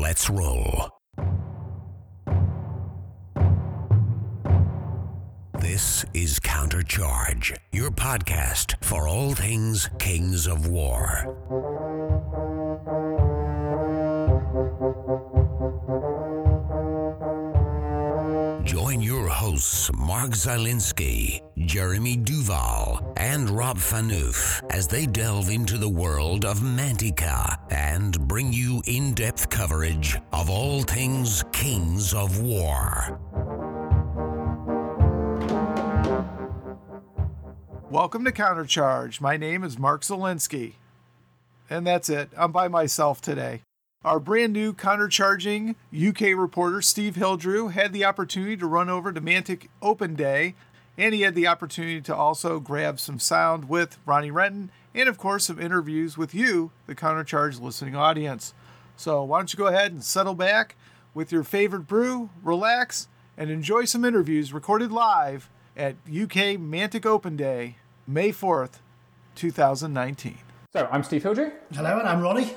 Let's roll. This is Countercharge, your podcast for all things Kings of War. Join your hosts, Mark Zielinski, Jeremy Duval, and Rob Fanouf as they delve into the world of Mantica and bring you in-depth coverage of all things Kings of War. Welcome to Countercharge. My name is Mark Zielinski. And that's it. I'm by myself today. Our brand new Countercharging UK reporter, Steve Hildrew, had the opportunity to run over to Mantic Open Day, and he had the opportunity to also grab some sound with Ronnie Renton, and of course some interviews with you, the Countercharge listening audience. So why don't you go ahead and settle back with your favorite brew, relax, and enjoy some interviews recorded live at UK Mantic Open Day, May 4th, 2019. So I'm Steve Hildrew. Hello, and I'm Ronnie.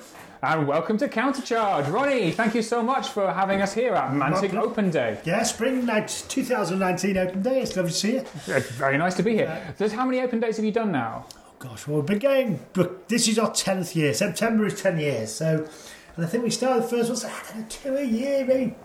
And welcome to Countercharge. Ronnie, thank you so much for having us here at Mantic Open Day. Yeah, Spring 2019 Open Day. It's lovely to see you. Yeah, very nice to be here. So how many Open Days have you done now? Oh, gosh, well, we've been going... This is our 10th year. September is 10 years. So, and I think we started the first one, so I don't know, 2 a year, maybe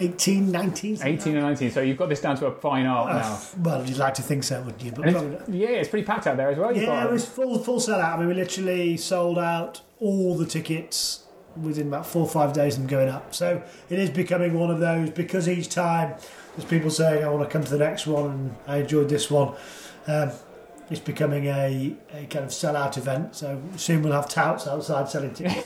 18, 19. 18 and 19. So you've got this down to a fine art now. Well, you'd like to think so, wouldn't you? But probably not. Yeah, it's pretty packed out there as well. Yeah, it was full sellout. I mean, we literally sold out all the tickets within about 4 or 5 days of them going up. So it is becoming one of those, because each time there's people saying, I want to come to the next one and I enjoyed this one. It's becoming a kind of sell-out event, so soon we'll have touts outside selling tickets.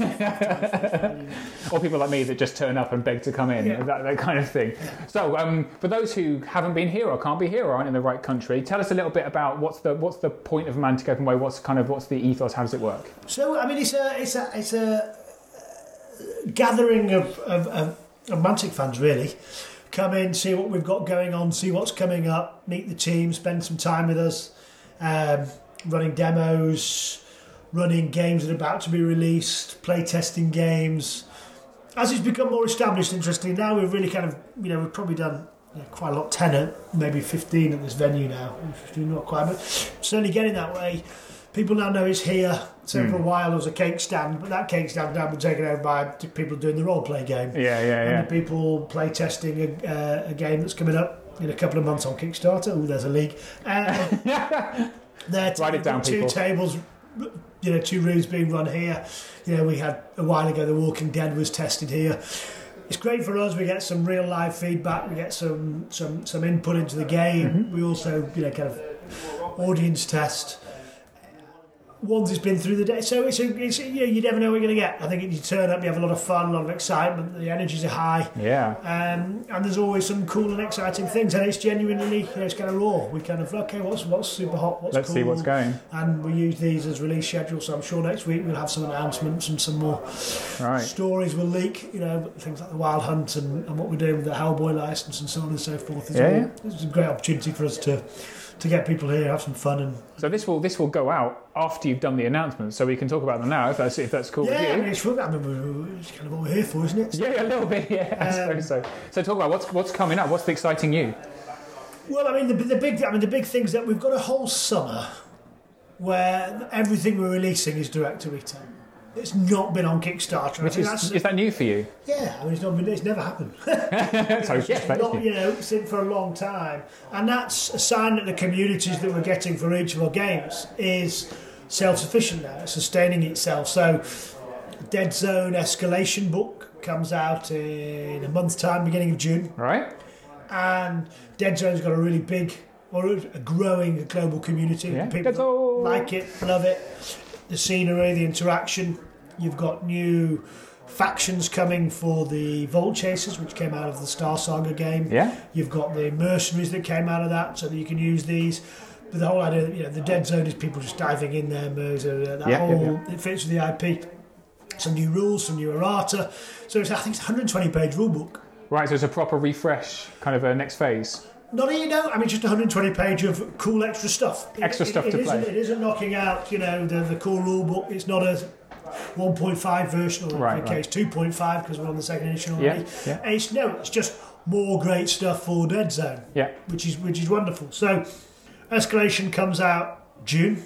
Or people like me that just turn up and beg to come in, that kind of thing. So for those who haven't been here or can't be here or aren't in the right country, tell us a little bit about what's the point of Mantic Open Way, what's the ethos, how does it work? So I mean, it's a gathering of Mantic fans, really. Come in, see what we've got going on, see what's coming up, meet the team, spend some time with us. Running demos, running games that are about to be released, play testing games. As it's become more established, interesting, now we've really kind of, we've probably done quite a lot, 10 at maybe 15 at this venue now. 15, not quite, but certainly getting that way. People now know it's here. So for a while there was a cake stand, but that cake stand now been taken over by people doing the role-play game. And the people play testing a game that's coming up in a couple of months on Kickstarter. Oh, there's a league. There are two tables, two rooms being run here. We had a while ago The Walking Dead was tested here. It's great for us. We get some real live feedback. We get some input into the game. Mm-hmm. We also, kind of audience test. Once it's been through the day, so it's you never know what you're going to get. I think if you turn up, you have a lot of fun, a lot of excitement, the energies are high. Yeah. And there's always some cool and exciting things, and it's genuinely, it's kind of raw. We kind of, okay, what's super hot, what's Let's cool. Let's see what's going. And we use these as release schedules, so I'm sure next week we'll have some announcements and some more stories will leak, things like the Wild Hunt and what we're doing with the Hellboy license and so on and so forth. Well. It's a great opportunity for us to get people here, have some fun, and so this will go out after you've done the announcements, so we can talk about them now if that's cool with you. It's kind of what we're here for, isn't it? So, a little bit. I suppose so. So talk about what's coming up. What's the exciting you? Well, I mean the big thing is that we've got a whole summer where everything we're releasing is direct to retail. It's not been on Kickstarter. Is that new for you? Yeah, I mean, it's never happened. It's been for a long time. And that's a sign that the communities that we're getting for each of our games is self-sufficient now. It's sustaining itself. So Dead Zone Escalation book comes out in a month's time, beginning of June. Right. And Dead Zone's got a really big, or a growing global community. Yeah. People like it, love it. The scenery, the interaction. You've got new factions coming for the Vault Chasers, which came out of the Star Saga game. Yeah. You've got the mercenaries that came out of that, so that you can use these. But the whole idea that the Dead Zone is people just diving in there, it fits with the IP. Some new rules, some new errata. So it's, I think it's a 120-page rulebook. Right, so it's a proper refresh, kind of a next phase. Not just 120 page of cool extra stuff. Extra stuff to play. It isn't knocking out, the cool rule book. It's not a 1.5 version, or in case 2.5 because we're on the second edition already. And it's just more great stuff for Dead Zone, which is wonderful. So Escalation comes out June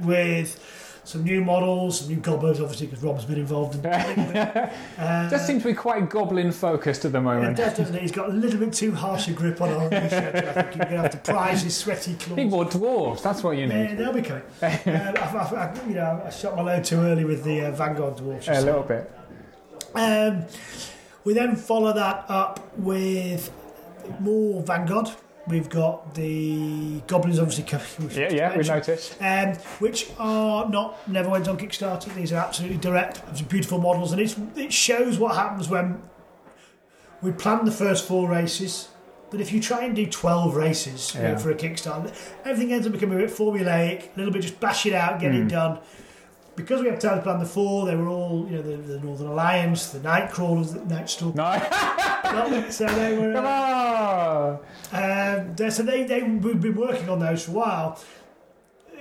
with some new models, some new goblins, obviously, because Rob's been involved in killing them. Does seem to be quite goblin-focused at the moment. It does, doesn't it? He's got a little bit too harsh a grip on our t-shirt. I think you're going to have to prize his sweaty claws. Need more dwarves, that's what you need. Yeah, they'll be coming. I shot my load too early with the Vanguard dwarves. A little bit. We then follow that up with more Vanguard. We've got the goblins, obviously, coming. We've noticed. Which are not Neverwinds on Kickstarter. These are absolutely direct, beautiful models, and it shows what happens when we plan the first 4 races. But if you try and do 12 races for a Kickstarter, everything ends up becoming a bit formulaic, a little bit just bash it out, get it done. Because we have time to plan the 4, they were all, the Northern Alliance, the Nightcrawlers, the Nightstalkers. So they were. Come on! So they we've been working on those for a while.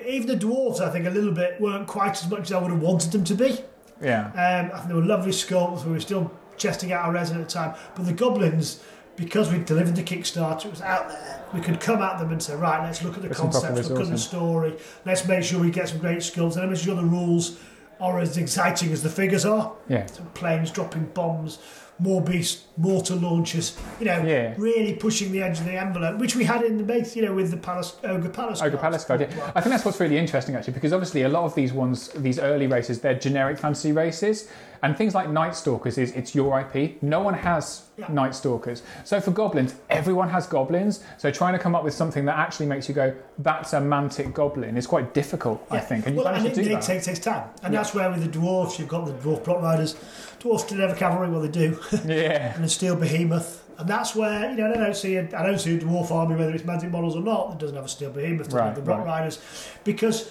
Even the dwarves, I think, a little bit weren't quite as much as I would have wanted them to be. Yeah. I think they were lovely sculpts. We were still chesting out our resin at the time. But the goblins, because we delivered the Kickstarter, it was out there. We could come at them and say, right, let's look at the concept, look at the story, let's make sure we get some great skills, and let's make sure the rules are as exciting as the figures are. Yeah. Some planes dropping bombs, more beasts, mortar launchers, really pushing the edge of the envelope, which we had in the base, with the Ogre Palace card. Yeah. I think that's what's really interesting, actually, because obviously a lot of these ones, these early races, they're generic fantasy races, and things like Nightstalkers, it's your IP. No one has Nightstalkers. So for goblins, everyone has goblins, so trying to come up with something that actually makes you go, that's a Mantic goblin, is quite difficult, I think. And it takes time. And that's where with the dwarves, you've got the dwarf plot riders. Dwarves didn't have cavalry, well, they do. And the Steel Behemoth. And that's where, I don't see a dwarf army, whether it's Mantic models or not, that doesn't have a Steel Behemoth, doesn't have the plot riders. Because,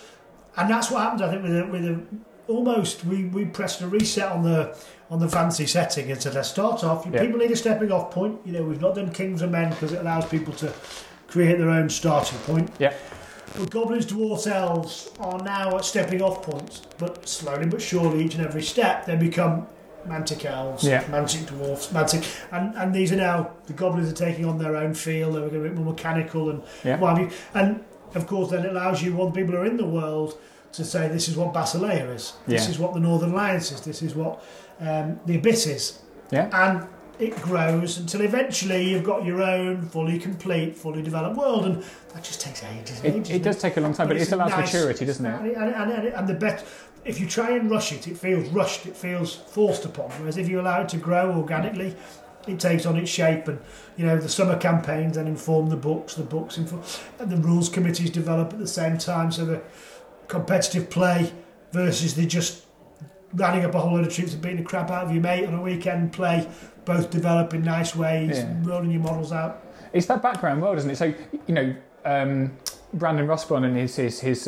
and that's what happens, I think, we pressed a reset on the fancy setting and said, let's start off. People need a stepping off point. We've not done Kings of Men because it allows people to create their own starting point. Yeah. But goblins, dwarves, elves are now at stepping off points, but slowly but surely, each and every step, they become Mantic elves, Mantic dwarves, Mantic, and these are now the goblins are taking on their own feel. They were going to be more mechanical and what have you. And of course, then it allows you, once people are in the world, to say this is what Basilean is, this is what the Northern Alliance is, this is what the Abyss is. Yeah. And it grows until eventually you've got your own fully complete, fully developed world, and that just takes ages. It does take a long time, but it allows maturity, doesn't it? And the best, if you try and rush it, it feels rushed, it feels forced upon, whereas if you allow it to grow organically, it takes on its shape, and the summer campaigns then inform the books inform, and the rules committees develop at the same time, so the competitive play versus the just running up a whole load of troops and beating the crap out of your mate on a weekend play, both develop in nice ways, rolling your models out. It's that background world, isn't it? So, Brandon Rossbon and his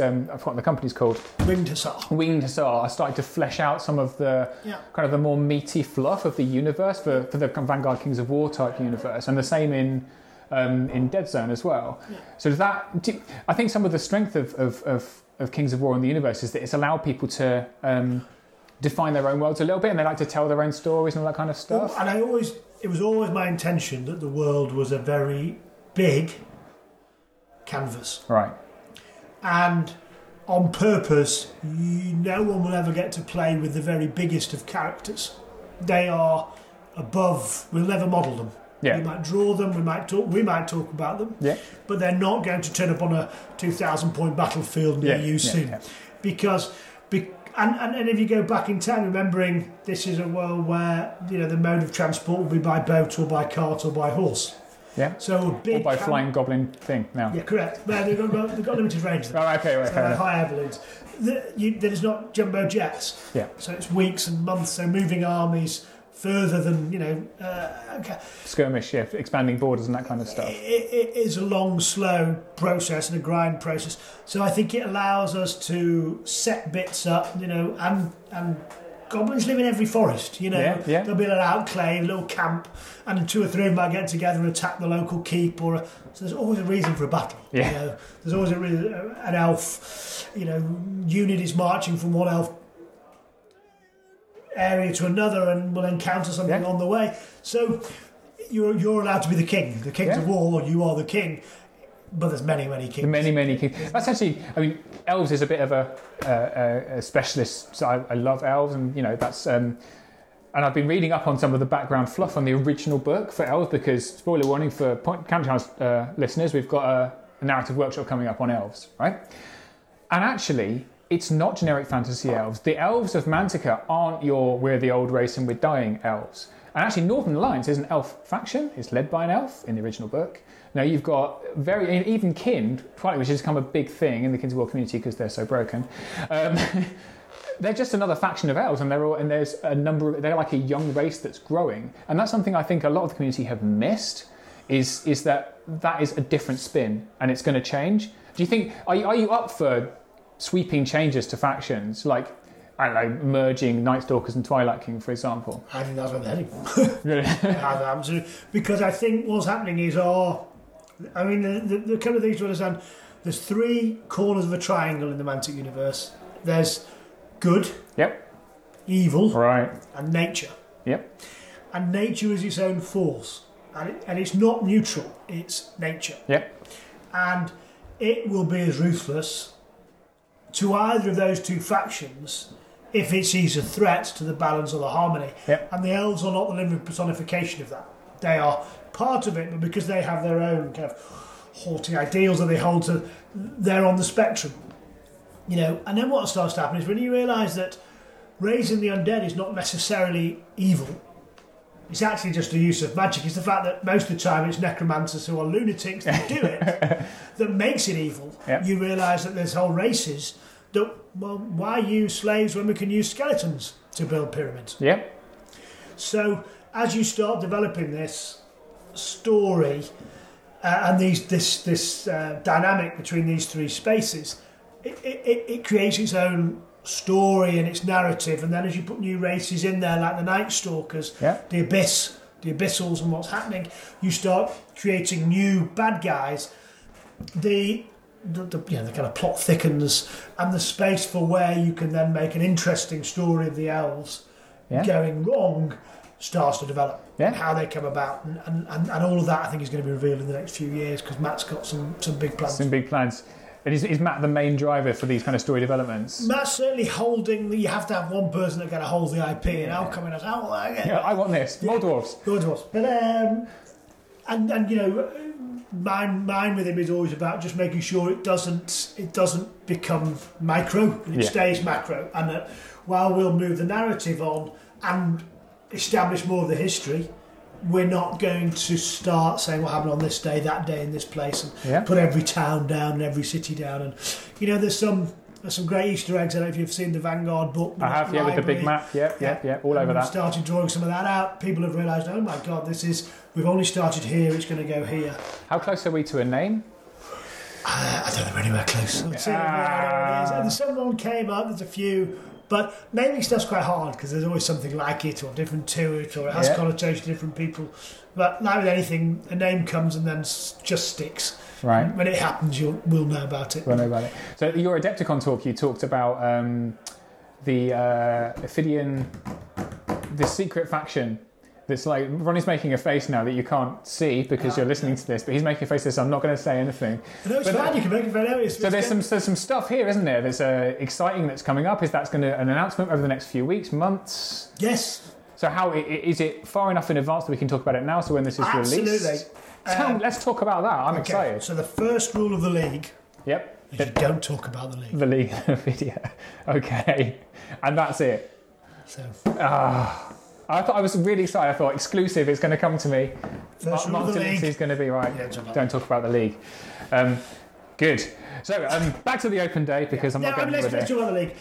I forgot the company's called. Winged Hussar. I started to flesh out some of the kind of the more meaty fluff of the universe for the Vanguard Kings of War type universe, and the same in Dead Zone as well. Yeah. So I think some of the strength of Kings of War and the universe is that it's allowed people to define their own worlds a little bit, and they like to tell their own stories and all that kind of stuff. Well, and it was always my intention that the world was a very big canvas. Right. And on purpose, no one will ever get to play with the very biggest of characters. They are above, we'll never model them. Yeah. We might draw them, we might talk about them, but they're not going to turn up on a 2,000-point battlefield near you soon. Yeah. Because if you go back in time, remembering this is a world where the mode of transport will be by boat or by cart or by horse. Yeah. So or by flying goblin thing now. Yeah, correct. Well, they've got limited range. There. Oh, okay. So they're high air balloons. There's not jumbo jets. Yeah. So it's weeks and months. So moving armies. Further than skirmish, expanding borders and that kind of stuff. It is a long, slow process and a grind process. So I think it allows us to set bits up, and goblins live in every forest. There'll be an outclave, a little camp, and 2 or 3 might get together and attack the local keep. So there's always a reason for a battle. Yeah. There's always an elf unit is marching from one elf area to another and will encounter something on the way. So you're allowed to be the king. The Kings of War, you are the king. But there's many, many kings. Many kings. That's actually, I mean, elves is a bit of a specialist. So I love elves, and you know that's. And I've been reading up on some of the background fluff on the original book for elves because, spoiler warning for Camptown listeners, we've got a narrative workshop coming up on elves, right? And actually, it's not generic fantasy elves. The elves of Mantica aren't your "we're the old race and we're dying" elves. And actually, Northern Alliance is an elf faction. It's led by an elf in the original book. Now, you've got very... Even kin, which has become a big thing in the Kings of War community because they're so broken. They're just another faction of elves, and they're all, and there's a number... They're like a young race that's growing. And that's something I think a lot of the community have missed, is that is a different spin, and it's going to change. Do you think... Are you up for sweeping changes to factions? Like... I don't know, merging Nightstalkers and Twilight King, for example. I think that's what they're heading. Really? Absolutely. Because I think what's happening is the couple of things to understand, there's three corners of a triangle in the Mantic universe. There's good, evil, and nature. Yep. And nature is its own force. And it's not neutral, it's nature. Yep. And it will be as ruthless to either of those two factions if it sees a threat to the balance or the harmony. Yep. And the elves are not the living personification of that. They are part of it, but because they have their own kind of haughty ideals that they hold to, they're on the spectrum. You know, and then what starts to happen is when you realise that raising the undead is not necessarily evil, it's actually just the use of magic. It's the fact that most of the time it's necromancers who are lunatics that do it that makes it evil. Yep. You realise that there's whole races that, well, why use slaves when we can use skeletons to build pyramids? Yep. So as you start developing this story and this dynamic between these three spaces, it creates its own story and its narrative, and then as you put new races in there like the Nightstalkers, the Abyss, the Abyssals, and what's happening, you start creating new bad guys. The kind of plot thickens, and the space for where you can then make an interesting story of the elves going wrong starts to develop. Yeah. How they come about, and all of that I think is going to be revealed in the next few years because Matt's got some big plans. Some big plans. And is Matt the main driver for these kind of story developments? Matt's certainly holding... You have to have one person that's going to hold the IP, and I'll come in and say, oh, I want this. More dwarves. More dwarves. But, and you know, mine with him is always about just making sure it doesn't become micro, and it stays macro. And that while we'll move the narrative on and establish more of the history... We're not going to start saying what happened on this day, that day, in this place, and put every town down and every city down. And you know, there's some great Easter eggs. I don't know if you've seen the Vanguard book. I have, library. With the big map. Yeah, all over that. We've started drawing some of that out. People have realised, oh my God, we've only started here. It's going to go here. How close are we to a name? I don't know, we're anywhere close. And someone came up. There's a few. But naming stuff's quite hard because there's always something like it or different to it, or it has connotation to different people. But like with anything, a name comes and then just sticks. Right. When it happens, we'll know about it. We'll know about it. So your Adepticon talk, you talked about the Ophidian, the secret faction. That's like, Ronnie's making a face now that you can't see because you're listening to this, but he's making a face that says, I'm not going to say anything. No, it's fine, you can make it very obvious. So there's some stuff here, isn't there, that's exciting that's coming up. Is that's going to an announcement over the next few weeks, months? Yes. So how is it far enough in advance that we can talk about it now so when this is released? Absolutely. Let's talk about that. I'm excited. So the first rule of the League. Yep. Is you don't talk about the League. The League video. Okay. And that's it. So. I thought I was really excited. I thought exclusive. It's going to come to me. Mark Zielinski is going to be right. Yeah, don't talk about the League. Good. So back to the open day because I'm not going to do it. Let's talk about the League.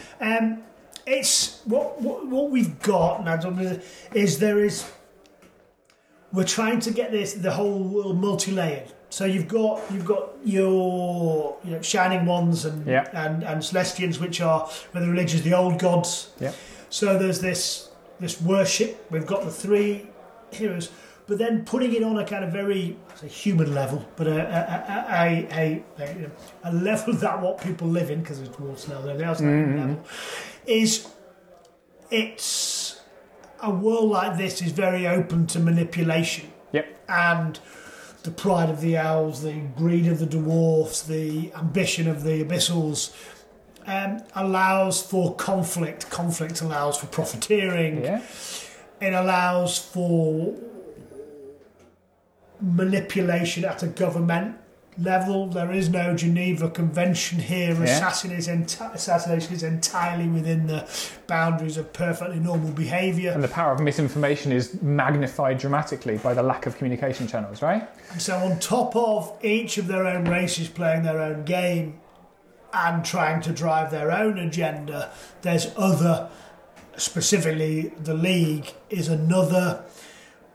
It's what we've got now is we're trying to get the whole world multi-layered. So you've got your shining ones and Celestians, which are where the religion is the old gods. Yeah. So there's this worship, we've got the three heroes, but then putting it on a kind of very human level, but a level that what people live in, because it's dwarves now, everything else, level, it's a world like this is very open to manipulation. Yep. And the pride of the owls, the greed of the dwarves, the ambition of the abyssals allows for conflict. Conflict allows for profiteering. Yeah. It allows for manipulation at a government level. There is no Geneva Convention here. Yeah. Assassination is entirely within the boundaries of perfectly normal behaviour. And the power of misinformation is magnified dramatically by the lack of communication channels, right? And so on top of each of their own races playing their own game and trying to drive their own agenda, there's other, specifically the League, is another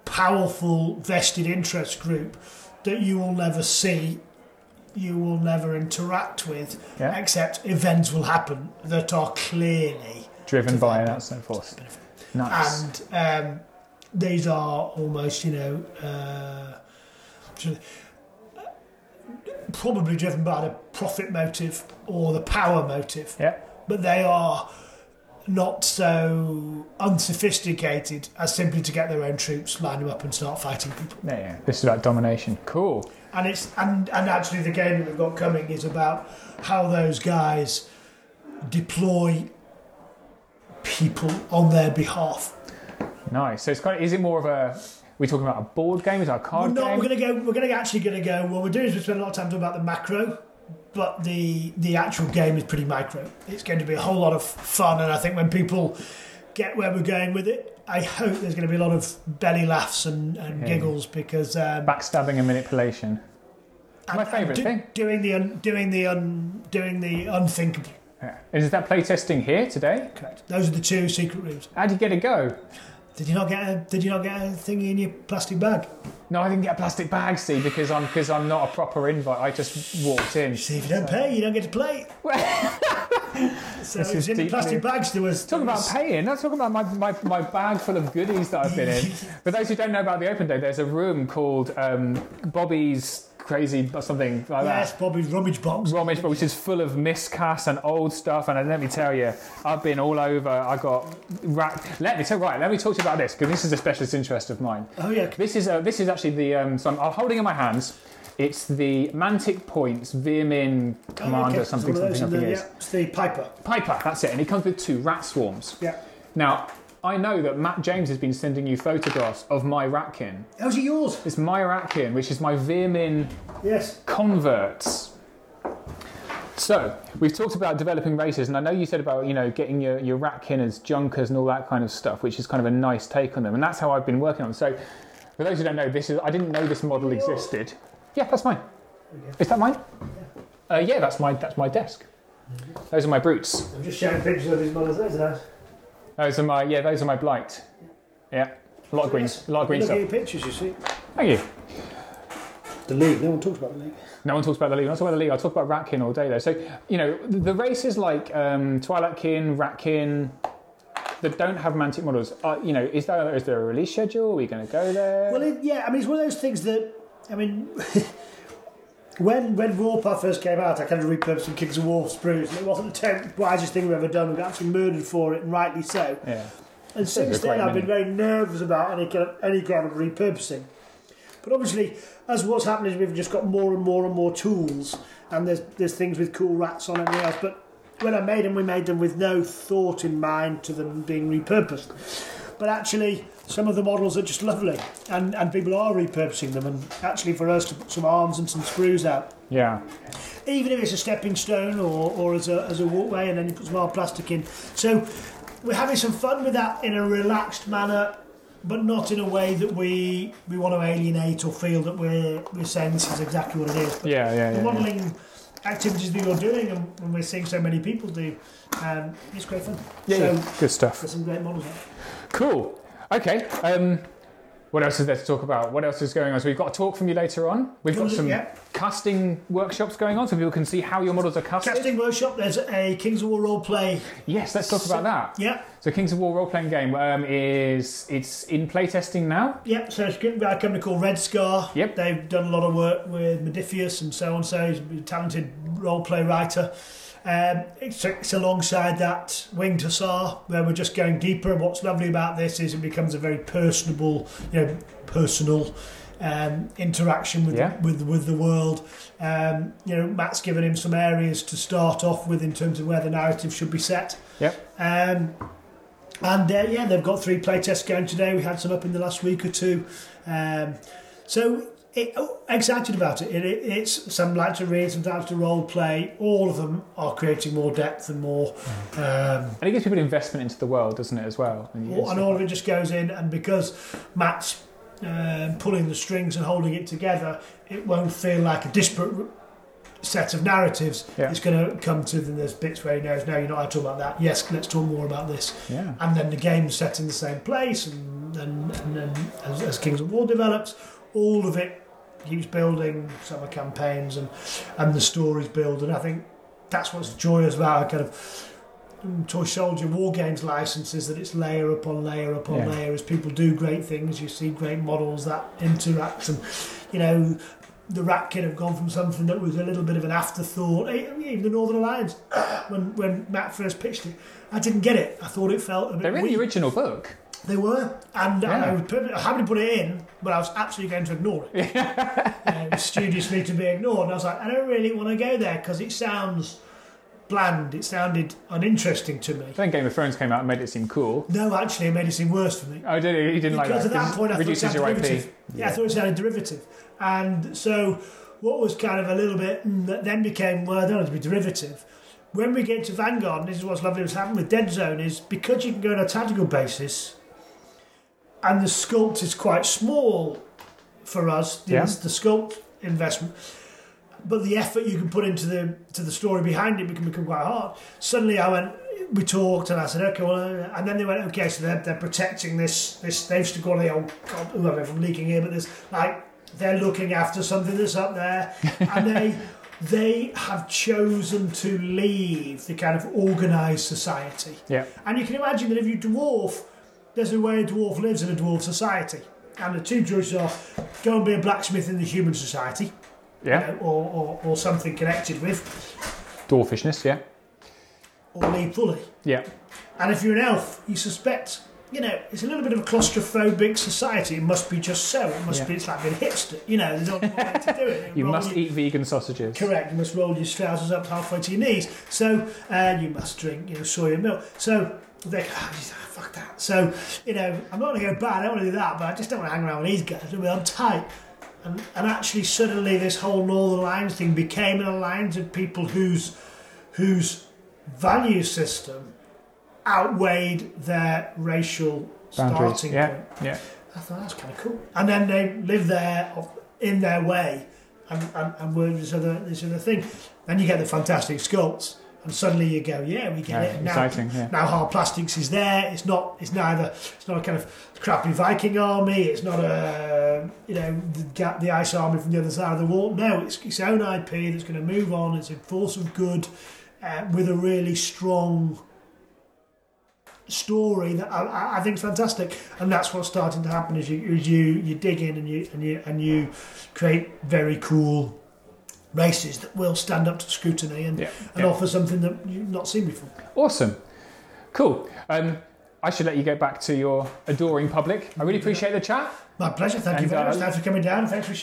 powerful vested interest group that you will never see, you will never interact with, yeah, except events will happen that are clearly driven by an outside force. Nice. And these are almost, probably driven by the profit motive or the power motive. Yeah. But they are not so unsophisticated as simply to get their own troops, line them up and start fighting people. Yeah, this is about domination. Cool. And it's and actually the game that we've got coming is about how those guys deploy people on their behalf. Nice. So it's kind of, is it more of a, we're talking about a board game? Is it a card game? No, we're going to go. What we're doing is we spend a lot of time talking about the macro. But the actual game is pretty micro. It's going to be a whole lot of fun, and I think when people get where we're going with it, I hope there's going to be a lot of belly laughs and giggles because backstabbing and manipulation. My favourite thing. Doing the unthinkable. Yeah. Is that playtesting here today? Correct. Those are the two secret rooms. How do you get a go? Did you not get a thingy in your plastic bag? No, I didn't get a plastic bag, see, because I'm not a proper invite. I just walked in. See, if you don't pay, you don't get to play. So it was in the plastic bags. Talking about paying, I'm talking about my bag full of goodies that I've been in. For those who don't know about the Open Day, there's a room called Bobby's Crazy or something like that. Yes, Bobby's Rummage Box. Rummage Box, which is full of miscasts and old stuff. And let me tell you, I've been all over. I got let me talk to you about this because this is a specialist interest of mine. Oh yeah. This is actually the I'm holding in my hands. It's the Mantic Points Veermin Commander something. Yeah, it's the Piper. That's it. And it comes with 2 rat swarms. Yeah. Now, I know that Matt James has been sending you photographs of my Ratkin. How's it yours? It's my Ratkin, which is my Veermin converts. So, we've talked about developing races, and I know you said about, getting your Ratkin as junkers and all that kind of stuff, which is kind of a nice take on them, and that's how I've been working on them. So, for those who don't know, I didn't know this model existed. Yeah, that's mine. Is that mine? Yeah, that's my desk. Mm-hmm. Those are my brutes. I'm just showing pictures of these models. Those are my blight. Yeah, a lot of green stuff. Pictures, you see. Thank you. The League. No one talks about the league. Not about the League. I talk about Ratkin all day though. So the races like Twilightkin, Ratkin, that don't have Mantic models. Is there a release schedule? Are we going to go there? Well, it's one of those things that When Warpath first came out, I kind of repurposed some Kings of War sprues, and it wasn't the wisest thing we've ever done. We got actually murdered for it, and rightly so. Yeah. And since then, I've been very nervous about any kind of repurposing. But obviously, as what's happened is we've just got more and more and more tools, and there's things with cool rats on and everything else. But when I made them, we made them with no thought in mind to them being repurposed. But actually, some of the models are just lovely, and people are repurposing them, and actually for us to put some arms and some screws out. Yeah. Even if it's a stepping stone or as a walkway, and then you put some hard plastic in. So we're having some fun with that in a relaxed manner, but not in a way that we want to alienate or feel that we're saying this is exactly what it is. But the modelling activities that you're doing, and we're seeing so many people do, it's great fun. Good stuff. There's some great models there. Cool. Okay, what else is there to talk about? What else is going on? So we've got a talk from you later on. We've got some casting workshops going on so people can see how your models are casted. Casting workshop, there's a Kings of War roleplay. Yes, let's talk about that. Yeah. So Kings of War roleplaying game it's in playtesting now. Yep, so it's by a company called Red Scar. Yep. They've done a lot of work with Modifius and so on, so he's a talented roleplay writer. It sits alongside that Winged Hussar, where we're just going deeper. And what's lovely about this is it becomes a very personable, personal interaction with the world. Matt's given him some areas to start off with in terms of where the narrative should be set. Yep. They've got 3 playtests going today. We had some up in the last week or two. Excited about it. It's some like to read, sometimes to role play. All of them are creating more depth and more. And it gives people investment into the world, doesn't it, as well? And all of it just goes in, and because Matt's pulling the strings and holding it together, it won't feel like a disparate set of narratives. Yeah. It's going to come to them. There's bits where he knows, no, you're not allowed to talk about that. Yes, let's talk more about this. Yeah. And then the game's set in the same place, and then as Kings of War develops, all of it keeps building, summer campaigns and the stories build, and I think that's what's joyous about our kind of toy soldier war games licenses, that it's layer upon layer upon layer. As people do great things, you see great models that interact, and the Ratkin have gone from something that was a little bit of an afterthought. Even the Northern Alliance, when Matt first pitched it, I didn't get it. I thought it felt a bit. They're in the original book. They were, and I was happy to put it in, but I was absolutely going to ignore it. It was studiously to be ignored, and I was like, I don't really want to go there because it sounds bland, it sounded uninteresting to me. Then Game of Thrones came out and made it seem cool. No, actually, it made it seem worse for me. Oh, did it? You didn't like that? Because at that point, I thought it sounded derivative. I thought it sounded derivative. And so what was kind of a little bit, that then became, well, I don't want it to be derivative. When we get to Vanguard, and this is what's lovely what's happened with Dead Zone, is because you can go on a tactical basis, and the sculpt is quite small for us, the sculpt investment, but the effort you can put into the story behind it can become quite hard. Suddenly we talked, and I said, okay, well, and then they went, okay, so they're protecting this, they used to call it, oh God, whoever from leaking here, but there's like, they're looking after something that's up there, and they have chosen to leave the kind of organised society. Yeah. And you can imagine that if you dwarf, there's a way a dwarf lives in a dwarf society, and the two choices are go and be a blacksmith in the human society, or something connected with dwarfishness, or lead fully, And if you're an elf, you suspect it's a little bit of a claustrophobic society. It must be just so. It must be. It's like being hipster. There's no way to do it. You must eat vegan sausages. Correct. You must roll your trousers up halfway to your knees. So you must drink soya milk. So. They go, fuck that. So, I'm not going to go bad, I don't want to do that, but I just don't want to hang around with these guys. I'm tight. And actually, suddenly, this whole Northern Alliance thing became an alliance of people whose value system outweighed their racial boundaries. Starting point. Yeah. I thought, that's kind of cool. And then they live there in their way and were this other thing. Then you get the fantastic sculpts. And suddenly you go, we get it. And now, exciting, now hard plastics is there. It's not a kind of crappy Viking army. It's not the ice army from the other side of the wall. No, it's its own IP that's going to move on. It's a force of good with a really strong story that I think is fantastic. And that's what's starting to happen is you dig in and you create very cool races that will stand up to scrutiny and offer something that you've not seen before. Awesome. Cool. I should let you go back to your adoring public. I really appreciate the chat. My pleasure. Thank you very much. Thanks for coming down. Thanks for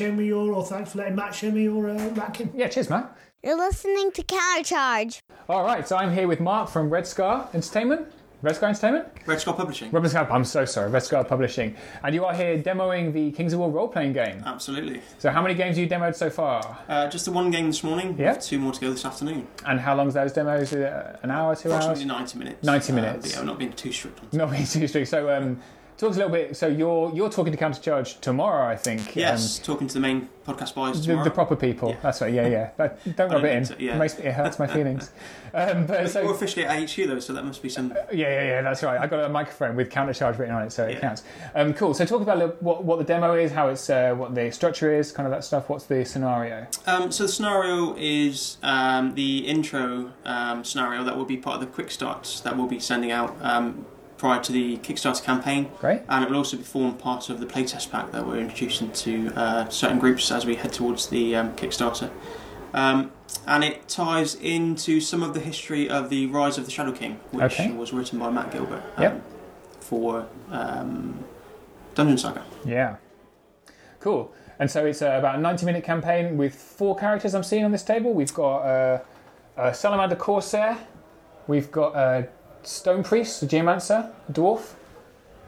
letting Matt show me your Ratkin. Yeah, cheers, Matt. You're listening to Countercharge. All right, so I'm here with Mark from Red Scar Entertainment. Red Scar Publishing. I'm so sorry, Red Scar Publishing. And you are here demoing the Kings of War role-playing game. Absolutely. So how many games have you demoed so far? Just the one game this morning. Yeah. 2 more to go this afternoon. And how long is those demos? An hour, 2 hours? Approximately 90 minutes. Yeah, I'm not being too strict. So talk us a little bit. So you're talking to Countercharge tomorrow, I think. Yes, talking to the main podcast boys tomorrow. The proper people. Yeah. That's right. Yeah. Don't rub it in. It hurts my feelings. We're officially at HQ though, so that must be some. Yeah. That's right. I got a microphone with Countercharge written on it, so it counts. Cool. So talk about what the demo is, how it's what the structure is, kind of that stuff. What's the scenario? So the scenario is the intro scenario that will be part of the quick starts that we'll be sending out. Prior to the Kickstarter campaign. Great. And it will also form part of the playtest pack that we're introducing to certain groups as we head towards the Kickstarter. And it ties into some of the history of the Rise of the Shadow King, which was written by Matt Gilbert for Dungeon Saga. Yeah. Cool. And so it's about a 90-minute campaign with four characters I'm seeing on this table. We've got a Salamander Corsair. We've got a Stone Priest, a Geomancer, a Dwarf.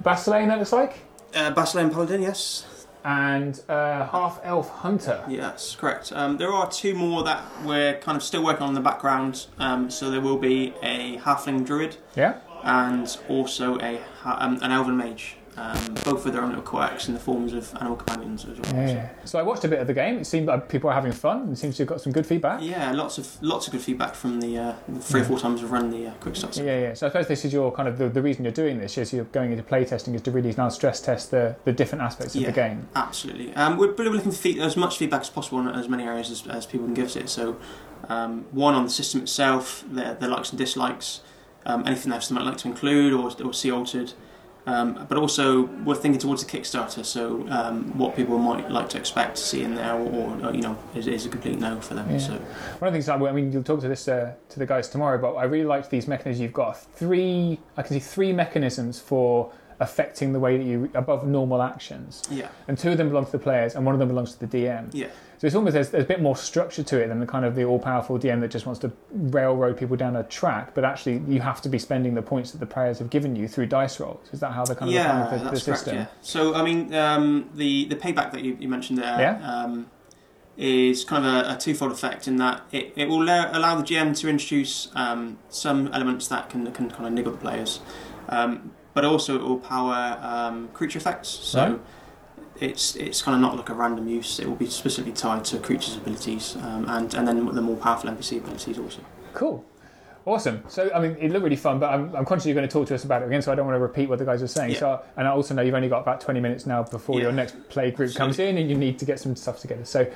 Basilean, that looks like? Basilean Paladin, yes. And Half-Elf Hunter. Yes, correct. There are two more that we're kind of still working on in the background. So there will be a Halfling Druid. Yeah. And also an Elven Mage. Both with their own little quirks in the forms of animal companions as well. Yeah. So I watched a bit of the game. It seemed like people are having fun. It seems to have got some good feedback. Yeah, lots of good feedback from the three or four times we've run the Kickstarter. Yeah. So I suppose this is your kind of the reason you're doing this is you're going into playtesting is to really now stress test the different aspects of the game. Absolutely. We're really looking for as much feedback as possible in as many areas as people can give us it. So one on the system itself, the likes and dislikes, anything that someone might like to include or see altered. But also, we're thinking towards the Kickstarter, so what people might like to expect to see in there, or is a complete no for them. Yeah. So one of the things you'll talk to this to the guys tomorrow, but I really liked these mechanisms. You've got three mechanisms for affecting the way that you above normal actions. Yeah. And two of them belong to the players, and one of them belongs to the DM. Yeah. So it's almost there's a bit more structure to it than the kind of the all-powerful DM that just wants to railroad people down a track. But actually, you have to be spending the points that the players have given you through dice rolls. Is that how the kind of the system? Correct, yeah. So the payback that you mentioned there is kind of a twofold effect in that it will allow the GM to introduce some elements that can kind of niggle the players, but also it will power creature effects. So. Right. It's kind of not like a random use. It will be specifically tied to creatures' abilities and then the more powerful NPC abilities also. Cool. Awesome. So, it looked really fun, but I'm conscious you're going to talk to us about it again, so I don't want to repeat what the guys are saying. Yeah. So, and I also know you've only got about 20 minutes now before your next play group comes in and you need to get some stuff together. So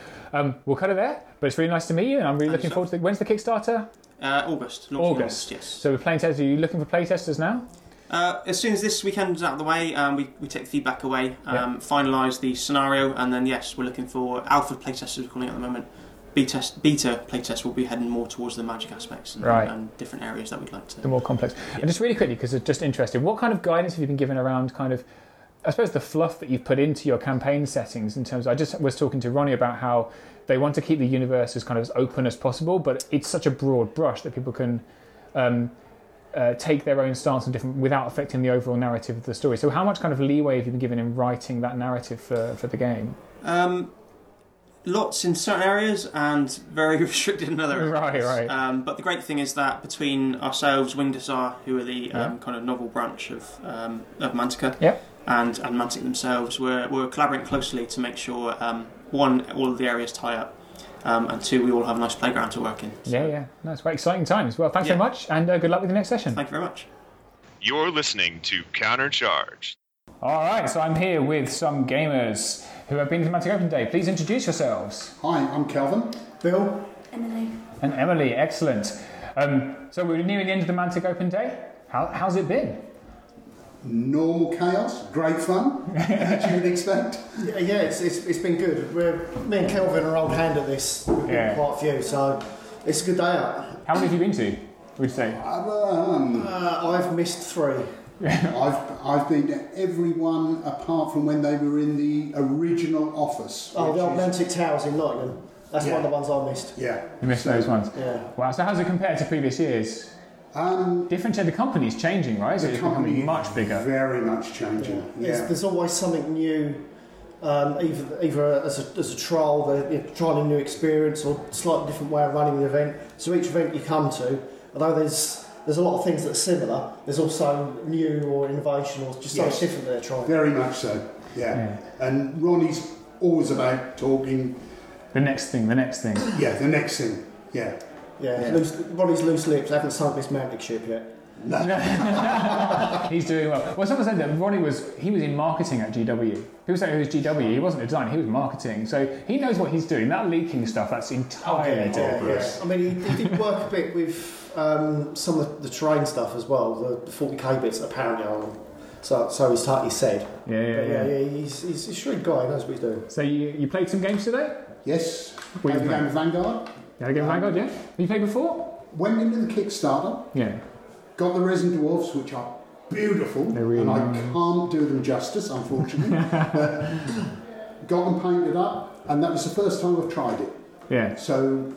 we'll cut it there, but it's really nice to meet you and I'm really looking forward to when's the Kickstarter? August, yes. So we're playing testers. Are you looking for play testers now? As soon as this weekend's out of the way, we take the feedback away, finalise the scenario, and then we're looking for alpha playtesters, we're calling it at the moment. Beta playtest will be heading more towards the magic aspects and different areas that we'd like to. The more complex. Yeah. And just really quickly, because it's just interesting, what kind of guidance have you been given around kind of, I suppose, the fluff that you've put into your campaign settings in terms of, I just was talking to Ronnie about how they want to keep the universe as kind of as open as possible, but it's such a broad brush that people can... take their own stance on different without affecting the overall narrative of the story. So how much kind of leeway have you been given in writing that narrative for the game? Lots in certain areas and very restricted in other areas. Right. But the great thing is that between ourselves, Wingdasar, who are the kind of novel branch of Mantica, and Mantic themselves, we're collaborating closely to make sure, one, all of the areas tie up, and two, we all have a nice playground to work in. So. Yeah. No, it's quite exciting times. Well, thanks very much, and good luck with the next session. Thank you very much. You're listening to Countercharge. All right, so I'm here with some gamers who have been to Mantic Open Day. Please introduce yourselves. Hi, I'm Calvin. Bill. Emily. And Emily, excellent. So we're nearing the end of the Mantic Open Day. How's it been? Normal chaos, great fun, as you would expect. Yeah, it's been good. Me and Kelvin are old hand at this. We've been quite a few, so it's a good day out. How many have you been to, would you say? I've missed three. I've been to every one apart from when they were in the original office. Oh, the old Mantic Towers in Nottingham. That's one of the ones I missed. Yeah. You missed those ones? Yeah. Wow, so how's it compared to previous years? Different to the company's changing, right? So it's becoming much bigger. Very much changing. Yeah. There's always something new, either as a trial, trying a new experience, or slightly different way of running the event. So each event you come to, although there's a lot of things that are similar, there's also new or innovation or just something different they're trying. Very much so. Yeah. And Ronnie's always about talking. The next thing. Yeah, the next thing. Yeah. Yeah. Ronnie's loose lips haven't sunk this Mantic ship yet. No. He's doing well. Well, someone said that Ronnie was in marketing at GW. People say he was GW, he wasn't a designer, he was marketing. So he knows what he's doing. That leaking stuff, that's entirely dangerous. Yeah. He did work a bit with some of the terrain stuff as well, the 40k bits apparently are. So he said. Yeah. He's a shrewd guy, he knows what he's doing. So you played some games today? Yes. Played a game with Vanguard. You had a game of Vanguard, yeah? Have you played before? Went into the Kickstarter. Yeah. Got the resin dwarfs, which are beautiful. They're really nice. I can't do them justice, unfortunately. Got them painted up, and that was the first time I've tried it. Yeah. So...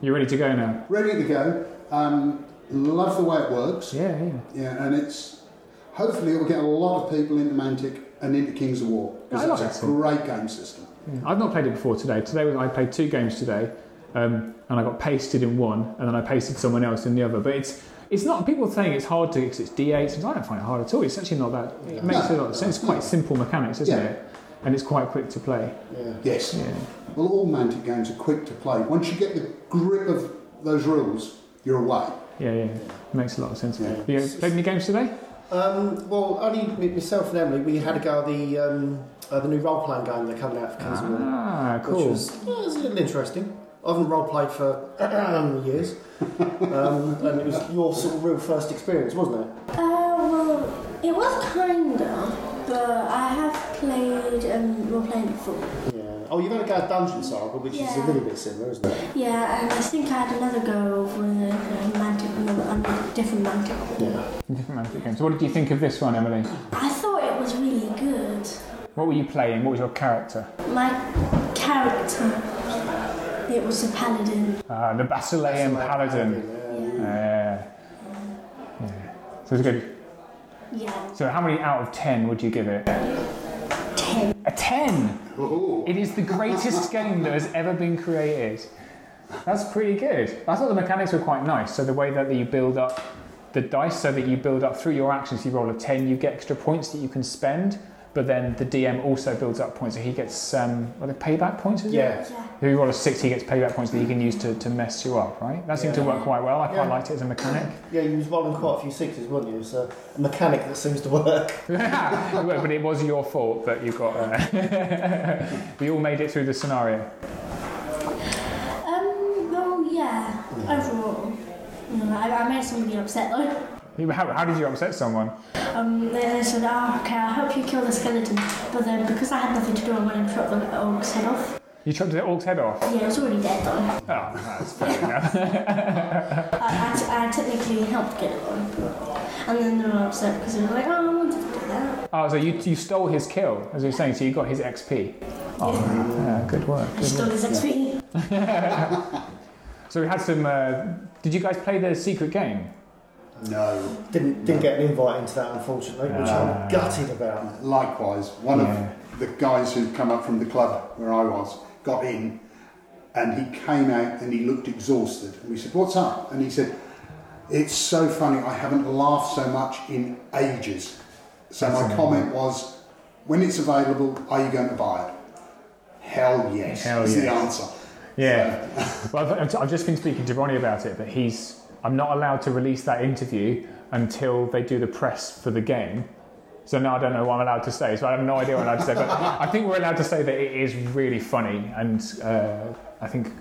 You're ready to go now? Ready to go. Love the way it works. Yeah, yeah. Yeah, and it's... Hopefully it will get a lot of people into Mantic and into Kings of War. Because it's a great game system. Yeah. I've not played it before today. Today I played two games today, and I got pasted in one, and then I pasted someone else in the other. But it's not... People are saying it's hard to... Because it's D8. I don't find it hard at all. It's actually not that... It makes a lot of sense. It's quite simple mechanics, isn't it? And it's quite quick to play. Yeah. Yes. Yeah. Well, all Mantic games are quick to play. Once you get the grip of those rules, you're away. Yeah, yeah. It makes a lot of sense. Yeah. Have you played any games today? Well, only myself and Emily. We had a go at the new role-playing game they're coming out for Kings of War. Ah, cool. Which was a little interesting. I haven't role-played for years. And it was your sort of real first experience, wasn't it? Well, it was kind of. But I have played role-playing before. Yeah. Oh, you've had a go at Dungeon Saga, which is a little bit similar, isn't it? Yeah, and I think I had another go over a different Mantic. Yeah. A different Mantic game. So what did you think of this one, Emily? I thought it was really good. What were you playing? What was your character? My character... It was a paladin. Ah, the Basilean paladin. Yeah. So it was good... Yeah. So how many out of 10 would you give it? 10. A 10! Ooh. It is the greatest game that has ever been created. That's pretty good. I thought the mechanics were quite nice. So the way that you build up the dice, so that you build up through your actions, you roll a 10, you get extra points that you can spend, but then the DM also builds up points. So he gets, are they payback points, is it? Yeah. If you roll a 6, he gets payback points that he can use to mess you up, right? That seemed to work quite well. I quite liked it as a mechanic. Yeah, you was rolling quite a few sixes, weren't you? It's a mechanic that seems to work. But it was your fault that you got... We all made it through the scenario. Overall. I made somebody upset, though. How did you upset someone? They said, okay, I'll help you kill the skeleton. But then, because I had nothing to do, I went and chopped the orc's head off. You chopped the orc's head off? Yeah, it was already dead, though. Oh, that's fair enough. I technically helped get it on. And then they were upset because they were like, I wanted to do that. Oh, so you stole his kill, as you were saying, so you got his XP. Oh, yeah, good work. I stole his XP. Yeah. So we had some... did you guys play the secret game? No. Didn't get an invite into that, unfortunately, which I'm gutted about. Likewise, one of the guys who'd come up from the club where I was got in, and he came out and he looked exhausted. And we said, "What's up?" And he said, "It's so funny, I haven't laughed so much in ages." So my comment was, "When it's available, are you going to buy it?" Hell yes. Is the answer. Yeah. So, well, I've just been speaking to Ronnie about it, but I'm not allowed to release that interview until they do the press for the game. So now I don't know what I'm allowed to say. So I have no idea what I'm allowed to say. But I think we're allowed to say that it is really funny and I think,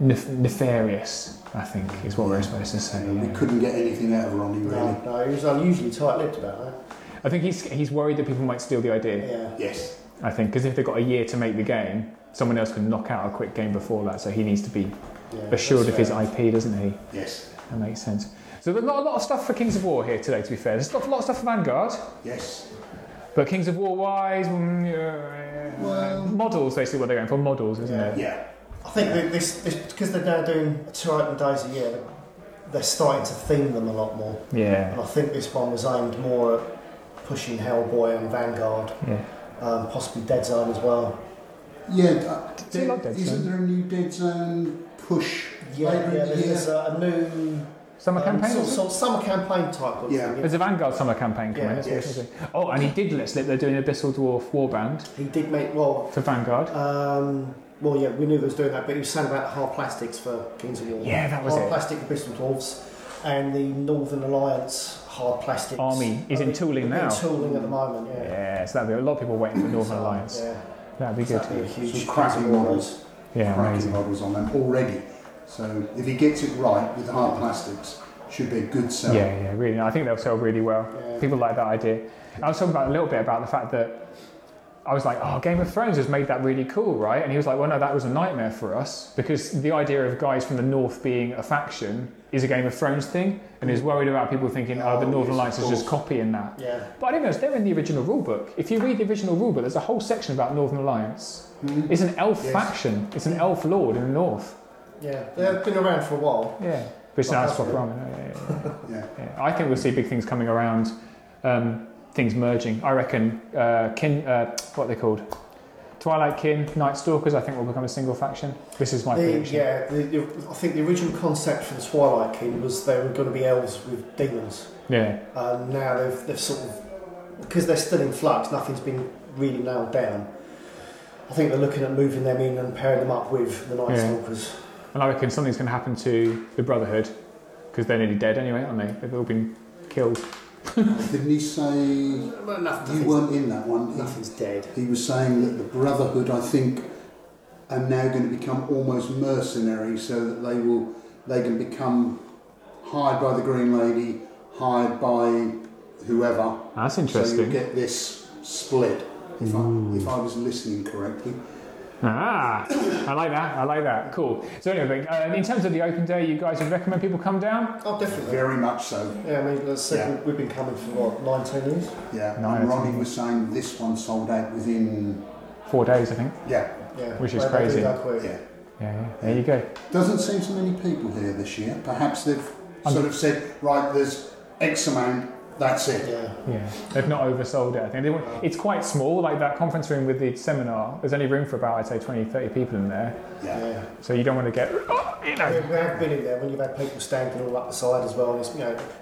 nefarious, I think, is what we're supposed to say. We couldn't get anything out of Ronnie, really. No, he was unusually tight-lipped about that. I think he's worried that people might steal the idea. Yeah. Yes. I think, because if they've got a year to make the game, someone else can knock out a quick game before that. So he needs to be... Yeah, assured of his IP, doesn't he? Yes. That makes sense. So there's not a lot of stuff for Kings of War here today, to be fair. There's a lot of stuff for Vanguard. Yes. But Kings of War-wise, models, basically what they're going for. Models, isn't it? Yeah. I think this because they're now doing 2 open days a year, they're starting to theme them a lot more. Yeah. And I think this one was aimed more at pushing Hellboy and Vanguard. Yeah. Possibly Dead Zone as well. Yeah. Do you like Dead Zone? Isn't there a new Dead Zone... push later in the year. There's a new summer campaign, sort of summer campaign type of thing. There's a Vanguard summer campaign coming. Yes. Oh, and he did list that they're doing an Abyssal Dwarf Warband. He did make for Vanguard. We knew they was doing that, but he was saying about hard plastics for Kings of War. Yeah, that was hard plastic Abyssal Dwarves, and the Northern Alliance hard plastics army is in tooling now. In tooling at the moment. Yeah. Yeah, so that'll be a lot of people waiting for Northern Alliance. Yeah. That'd be good. That'd be a huge cracking models. Yeah, cracking models on them already. So if he gets it right with the hard plastics, should be a good sell. Yeah, really. I think they'll sell really well. Yeah. People like that idea. I was talking about a little bit about the fact that I was like, oh, Game of Thrones has made that really cool, right? And he was like, well, no, that was a nightmare for us, because the idea of guys from the North being a faction is a Game of Thrones thing, and is worried about people thinking, oh, the Northern Alliance is just copying that. Yeah. But I didn't realize they're in the original rulebook. If you read the original rulebook, there's a whole section about Northern Alliance. Mm. It's an elf faction. It's an elf lord in the North. Yeah, they've been around for a while. Yeah. But it's now proper ramen. Yeah. I think we'll see big things coming around. Things merging. I reckon what are they called? Twilight Kin, Nightstalkers, I think will become a single faction. This is my prediction. Yeah, I think the original concept for the Twilight Kin was they were going to be elves with demons. Yeah. Now they've sort of, because they're still in flux, nothing's been really nailed down. I think they're looking at moving them in and pairing them up with the Nightstalkers. Yeah. And I reckon something's going to happen to the Brotherhood, because they're nearly dead anyway, aren't they? They've all been killed. Didn't he say you weren't in that one? Nothing's dead. He was saying that the Brotherhood, I think, are now going to become almost mercenary, so that they can become hired by the Green Lady, hired by whoever. That's interesting. So you get this split. If I was listening correctly. Ah, I like that. Cool. So anyway, in terms of the open day, you guys would recommend people come down? Oh, definitely. Very much so. Yeah, I mean, let's say we've been coming for, what, 19 years? Yeah, and Ronnie was saying this one sold out within... 4 days, I think. Yeah. Which is crazy. Yeah. There you go. Doesn't seem so many people here this year. Perhaps they've sort of said, right, there's X amount. That's it. Yeah. They've not oversold it, I think. It's quite small, like that conference room with the seminar. There's only room for about, I'd say, 20, 30 people in there. Yeah. So you don't want to get... We have been in there when you've had people standing all up the side as well. And it's,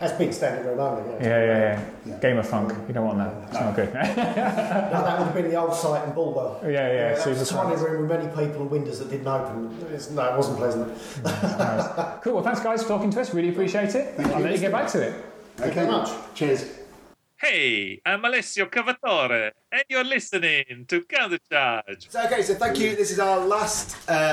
that's big standing room, aren't they? Yeah. Game of funk. You don't want that. It's not good. No, that would have been the old site in Bulwell. Yeah. That was a tiny room with many people and windows that didn't open. It wasn't pleasant. Nice. Cool. Well, thanks, guys, for talking to us. Really appreciate it. I'll let you get back to it. Thank you very much. Cheers. Hey, I'm Alessio Cavatore, and you're listening to Countercharge. So thank you. This is our last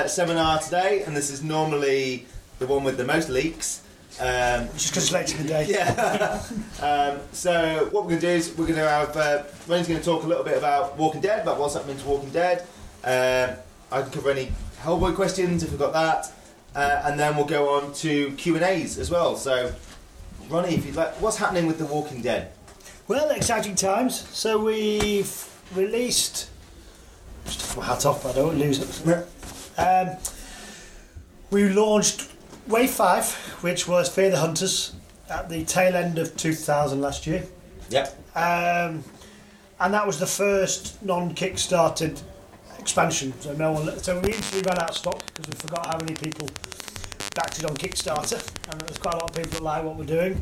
seminar today, and this is normally the one with the most leaks. Just because it's late in the day. Yeah. So what we're going to do is we're going to have... Ray's going to talk a little bit about Walking Dead, about what's happening to Walking Dead. I can cover any Hellboy questions if we've got that. And then we'll go on to Q&As as well. So... Ronnie, if you'd like, what's happening with The Walking Dead? Well, exciting times. So we've released... Just take my hat off, I don't want to lose it. We launched Wave 5, which was Fear the Hunters, at the tail end of 2000 last year. Yep. And that was the first non-Kickstarted expansion. So we instantly ran out of stock because we forgot how many people... acted on Kickstarter, and there's quite a lot of people that like what we're doing,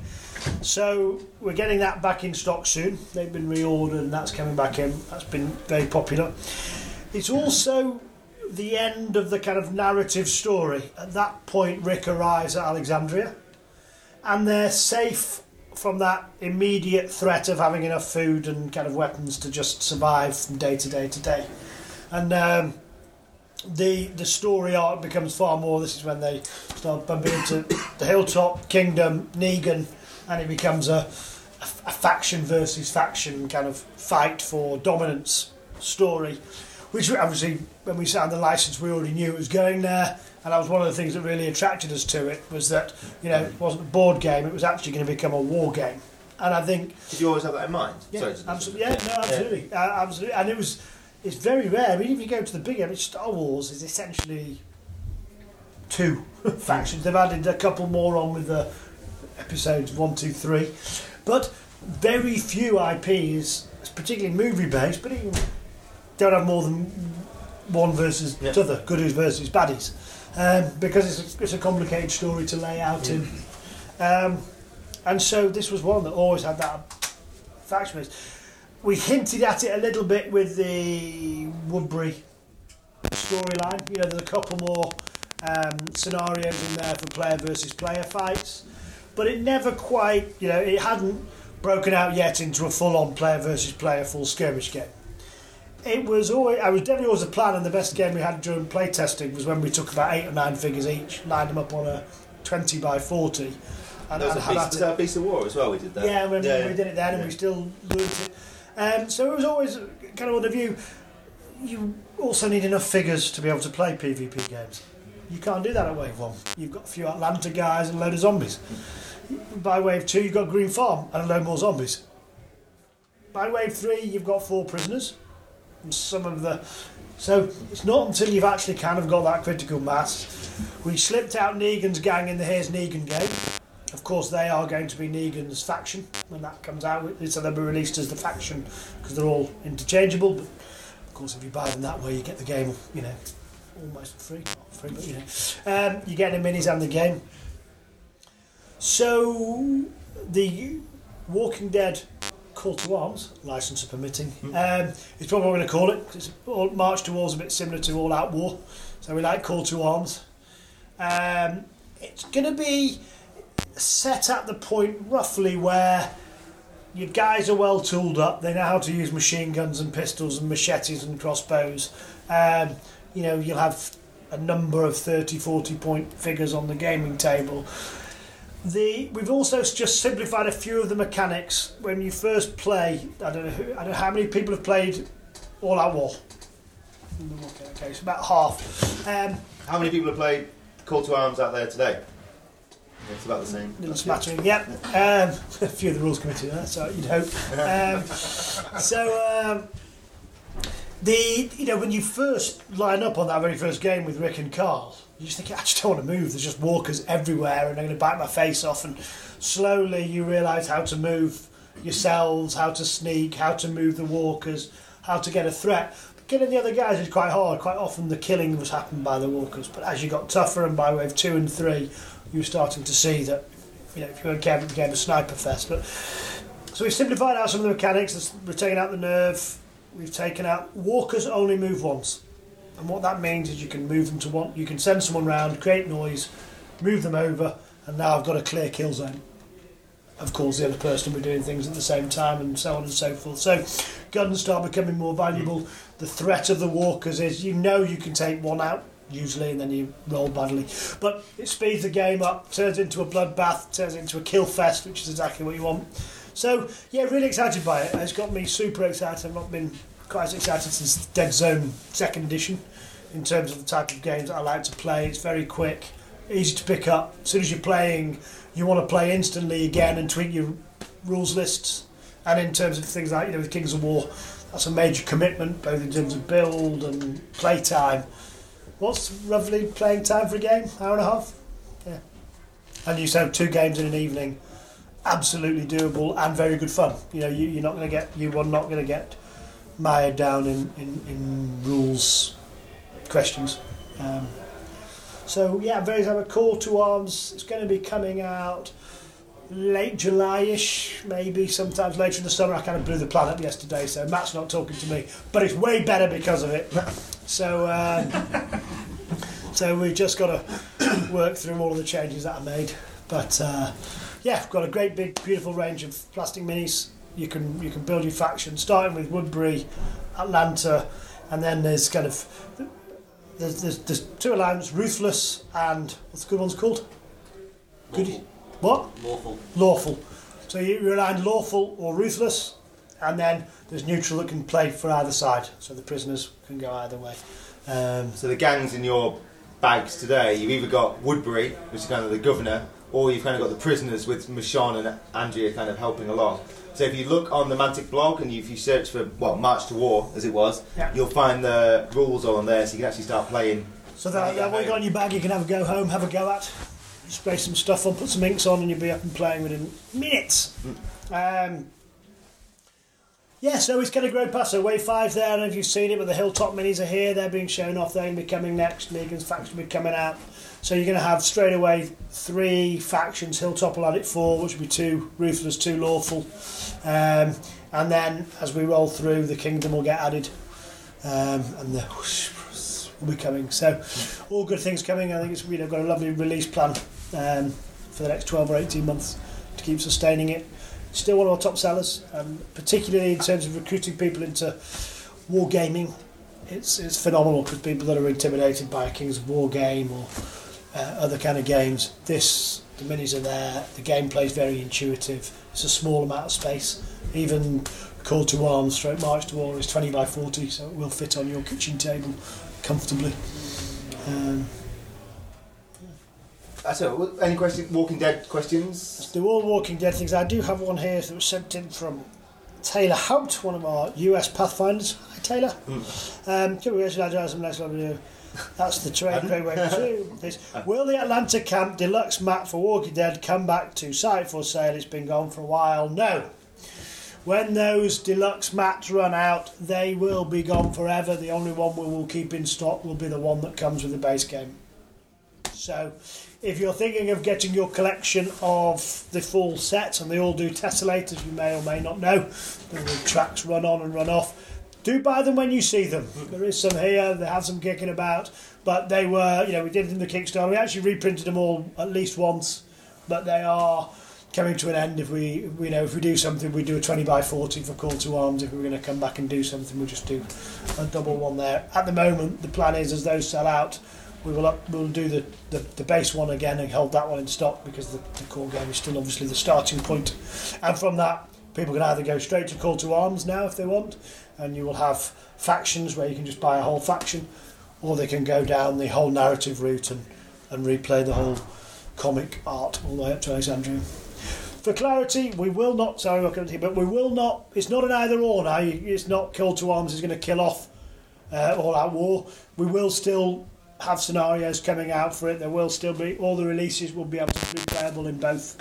so we're getting that back in stock soon. They've been reordered and that's coming back in. That's been very popular. It's also the end of the kind of narrative story. At that point, Rick arrives at Alexandria and they're safe from that immediate threat of having enough food and kind of weapons to just survive from day to day to day, and the story arc becomes far more. This is when they start bumping into the Hilltop, Kingdom, Negan, and it becomes a faction versus faction kind of fight for dominance story, which obviously when we signed the license we already knew it was going there, and that was one of the things that really attracted us to it, was that it wasn't a board game, it was actually going to become a war game. And I think... Did you always have that in mind? Yeah, sorry, absolutely. Absolutely. And it's very rare. I mean, if you go to the big end, Star Wars is essentially two factions. They've added a couple more on with the episodes 1, 2, 3. But very few IPs, particularly movie-based, but even don't have more than one versus the other, goodies versus baddies, because it's a complicated story to lay out in. And so this was one that always had that faction base. We hinted at it a little bit with the Woodbury storyline. There's a couple more scenarios in there for player versus player fights, but it never quite, it hadn't broken out yet into a full-on player versus player full skirmish game. It was always, I was definitely always a plan, and the best game we had during playtesting was when we took about 8 or 9 figures each, lined them up on a 20 by 40. Was that Beast of War as well? We did that. Yeah, we did it then, and we still learned it. So it was always kind of all of you, you also need enough figures to be able to play PvP games. You can't do that at Wave 1. You've got a few Atlanta guys and a load of zombies. By Wave 2, you've got Green Farm and a load more zombies. By Wave 3, you've got 4 prisoners. And some of the... So it's not until you've actually kind of got that critical mass. We slipped out Negan's gang in the Here's Negan game. Of course, they are going to be Negan's faction when that comes out. So they'll be released as the faction because they're all interchangeable. But of course, if you buy them that way, you get the game, you know, almost free. Not free, but you know. You get the minis and the game. So the Walking Dead Call to Arms, licence permitting, it's probably what we're going to call it, because March to War is a bit similar to All Out War, so we like Call to Arms. It's going to be set at the point roughly where your guys are well tooled up, they know how to use machine guns and pistols and machetes and crossbows. You know, you'll have a number of 30, 40 point figures on the gaming table. We've also just simplified a few of the mechanics. When you first play, I don't know how many people have played All Out War. Okay, it's about half. How many people have played Call to Arms out there today? Yeah, it's about the same. Little smattering, yep. A few of the rules committee there, so you'd hope. When you first line up on that very first game with Rick and Carl, you just think, I just don't want to move. There's just walkers everywhere and they're going to bite my face off. And slowly you realise how to move yourselves, how to sneak, how to move the walkers, how to get a threat. But getting the other guys is quite hard. Quite often the killing was happened by the walkers. But as you got tougher and by wave 2 and 3, you were starting to see that, you know, if you weren't careful, it became a sniper fest. But, so we've simplified out some of the mechanics. We've taken out the nerve. We've taken out walkers only move once. And what that means is you can move them to one, you can send someone round, create noise, move them over, and now I've got a clear kill zone. Of course, the other person will be doing things at the same time, and so on and so forth. So, guns start becoming more valuable. The threat of the walkers is you know you can take one out, usually, and then you roll badly. But it speeds the game up, turns into a bloodbath, turns into a kill fest, which is exactly what you want. So, yeah, really excited by it. It's got me super excited. I've not been quite as excited since Dead Zone 2nd edition in terms of the type of games that I like to play. It's very quick, easy to pick up. As soon as you're playing, you want to play instantly again and tweak your rules lists. And in terms of things like, you know, the Kings of War, that's a major commitment, both in terms of build and play time. What's roughly playing time for a game? Hour and a half? Yeah. And you said 2 games in an evening. Absolutely doable and very good fun. You know, you're not going to get, you are not going to get mired down in rules questions. So yeah, very excited. Call to Arms. It's going to be coming out late July-ish, maybe sometimes later in the summer. I kind of blew the plan up yesterday, so Matt's not talking to me, but it's way better because of it. So so we've just got to work through all of the changes that I made, but. Yeah, we've got a great big beautiful range of plastic minis. You can build your faction, starting with Woodbury, Atlanta, and then there's kind of there's 2 alliances, Ruthless and what's the good one's called? Lawful. Good. What? Lawful. So you're aligned Lawful or Ruthless, and then there's Neutral that can play for either side. So the prisoners can go either way. So the gangs in your bags today, you've either got Woodbury, which is kind of the governor, or you've kind of got the prisoners with Michonne and Andrea kind of helping along. So if you look on the Mantic blog and if you search for, well, March to War, as it was, yeah, you'll find the rules all on there, so you can actually start playing. So that way you got in your bag, you can have a go home, have a go at, spray some stuff on, put some inks on, and you'll be up and playing within minutes. Yeah, so it's going to grow past. So Wave 5 there, I don't know if you've seen it, but the Hilltop minis are here, they're being shown off, they're going to be coming next, Negan's faction will be coming out. So you're going to have straight away 3 factions. Hilltop will add it 4, which will be 2 Ruthless, 2 Lawful. And then as we roll through, the Kingdom will get added. And the whoosh will be coming. So all good things coming. I think it's, you know, got a lovely release plan for the next 12 or 18 months to keep sustaining it. Still one of our top sellers, particularly in terms of recruiting people into wargaming. It's phenomenal because people that are intimidated by a Kings of War game or... other kind of games, the minis are there, the gameplay is very intuitive, it's a small amount of space, even Call to Arms / March to War is 20 by 40, so it will fit on your kitchen table comfortably. That's all. Any questions? Walking Dead questions? They're all Walking Dead things. I do have one here that was sent in from Taylor Haupt, one of our US Pathfinders. Hi, Taylor. That's the trade. Great way to do. Will the Atlanta Camp Deluxe map for Walking Dead come back to site for sale? It's been gone for a while. No. When those deluxe maps run out, they will be gone forever. The only one we will keep in stock will be the one that comes with the base game. So if you're thinking of getting your collection of the full sets, and they all do tessellate, as you may or may not know, the tracks run on and run off, do buy them when you see them. There is some here, they have some kicking about, but they were, you know, we did them in the Kickstarter, we actually reprinted them all at least once, but they are coming to an end. If we, you know, if we do something, we do a 20 by 40 for Call to Arms. If we're going to come back and do something, we'll just do a double one there. At the moment, the plan is, as those sell out, we'll do the base one again and hold that one in stock, because the core game is still obviously the starting point. And from that, people can either go straight to Call to Arms now if they want, and you will have factions where you can just buy a whole faction, or they can go down the whole narrative route and replay the whole comic art all the way up to Alexandria. For clarity, we will not, it's not an either or now, it's not Call to Arms is going to kill off All Out War. We will still have scenarios coming out for it. There will still be, all the releases will be able to be playable in both,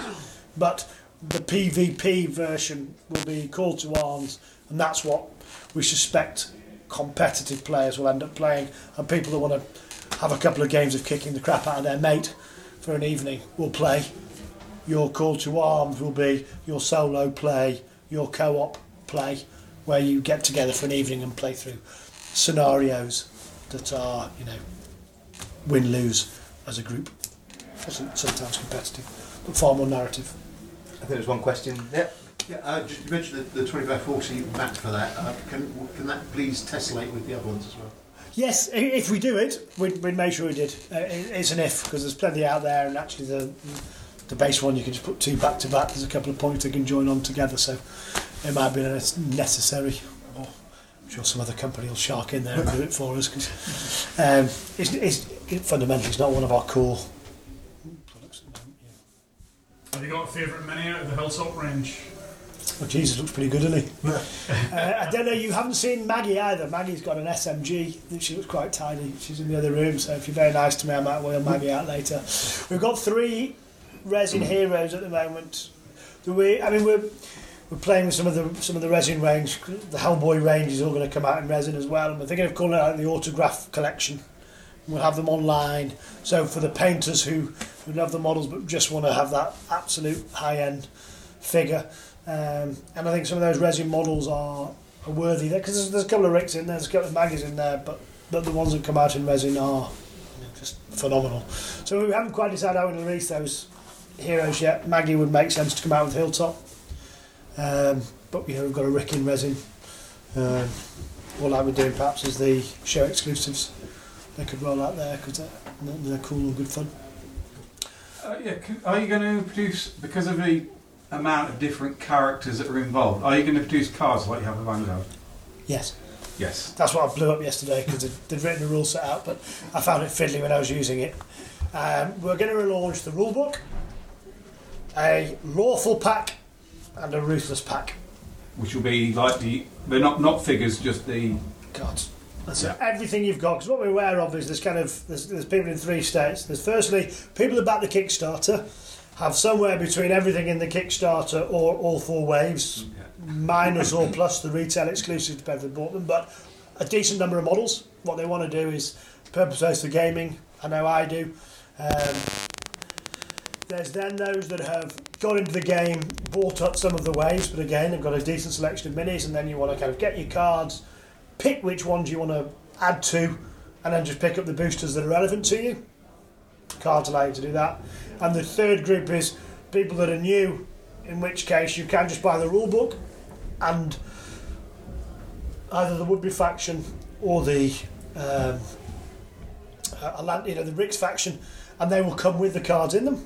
but the PvP version will be Call to Arms, and that's what we suspect competitive players will end up playing, and people that want to have a couple of games of kicking the crap out of their mate for an evening will play. Your Call to Arms will be your solo play, your co-op play, where you get together for an evening and play through scenarios that are, you know, win-lose as a group. Sometimes competitive, but far more narrative. I think there's one question. Yep. Yeah, you mentioned the 20 by 40 map for that. Can that please tessellate with the other ones as well? Yes, if we do it, we'd make sure we did. It's an if, because there's plenty out there, and actually the base one you can just put two back to back. There's a couple of points they can join on together, so it might be necessary. I'm sure some other company will shark in there and do it for us, because it's fundamentally it's not one of our core products. Have you got a favourite mini out of the Hilltop range? Oh, Jesus, looks pretty good, doesn't he? I don't know, you haven't seen Maggie either. Maggie's got an SMG. She looks quite tidy. She's in the other room, so if you're very nice to me, I might wheel Maggie out later. We've got three resin heroes at the moment. We're playing with some of the resin range. The Hellboy range is all going to come out in resin as well, and we're thinking of calling it out the Autograph Collection. We'll have them online, so for the painters who love the models but just want to have that absolute high-end figure. And I think some of those resin models are worthy there, because there's a couple of Ricks in there, there's a couple of Maggies in there, but the ones that come out in resin are just phenomenal. So we haven't quite decided how to release those heroes yet. Maggie would make sense to come out with Hilltop, but you know, we've got a Rick in resin. All I would do perhaps is the show exclusives. They could roll out there because they're cool and good fun. Are you going to produce, because of the amount of different characters that are involved, are you going to produce cards like you have with Vanguard? Yes. That's what I blew up yesterday, because they'd written the rule set out, but I found it fiddly when I was using it. We're going to relaunch the rulebook, a lawful pack, and a ruthless pack. Which will be like they're not figures, just the cards. That's it. Everything you've got. Because what we're aware of is there's people in three states. There's firstly people who back the Kickstarter. Have somewhere between everything in the Kickstarter or all four waves, minus or plus the retail exclusive to people who bought them, but a decent number of models. What they want to do is purpose for gaming. I know I do. There's then those that have got into the game, bought up some of the waves, but again, they've got a decent selection of minis, and then you want to kind of get your cards, pick which ones you want to add to, and then just pick up the boosters that are relevant to you. Cards allow you to do that. And the third group is people that are new, in which case you can just buy the rule book and either the Woodbury faction or the the Rick's faction, and they will come with the cards in them,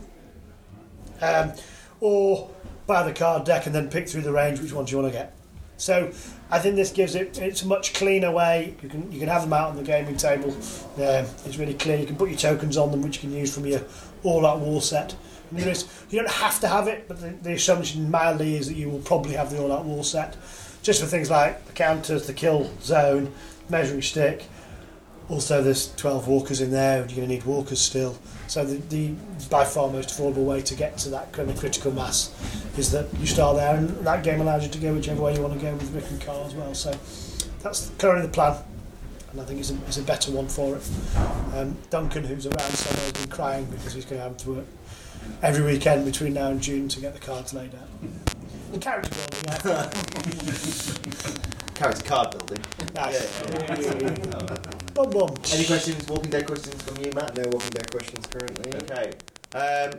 or buy the card deck and then pick through the range which ones you want to get. So I think this gives it, it's a much cleaner way. You can have them out on the gaming table. It's really clear. You can put your tokens on them, which you can use from your all-out war set. And you don't have to have it, but the assumption mildly is that you will probably have the all-out war set, just for things like the counters, the kill zone, measuring stick. Also, there's 12 walkers in there. You're going to need walkers still. So the by far most affordable way to get to that kind of critical mass is that you start there, and that game allows you to go whichever way you want to go with Rick and Carl as well. So that's currently the plan, and I think it's a better one for it. Duncan, who's around somewhere, has been crying because he's going to have to work every weekend between now and June to get the cards laid out. The character building, yeah. Character card building. Nice. Yeah. Any questions, Walking Dead questions from you, Matt? No Walking Dead questions currently. Okay.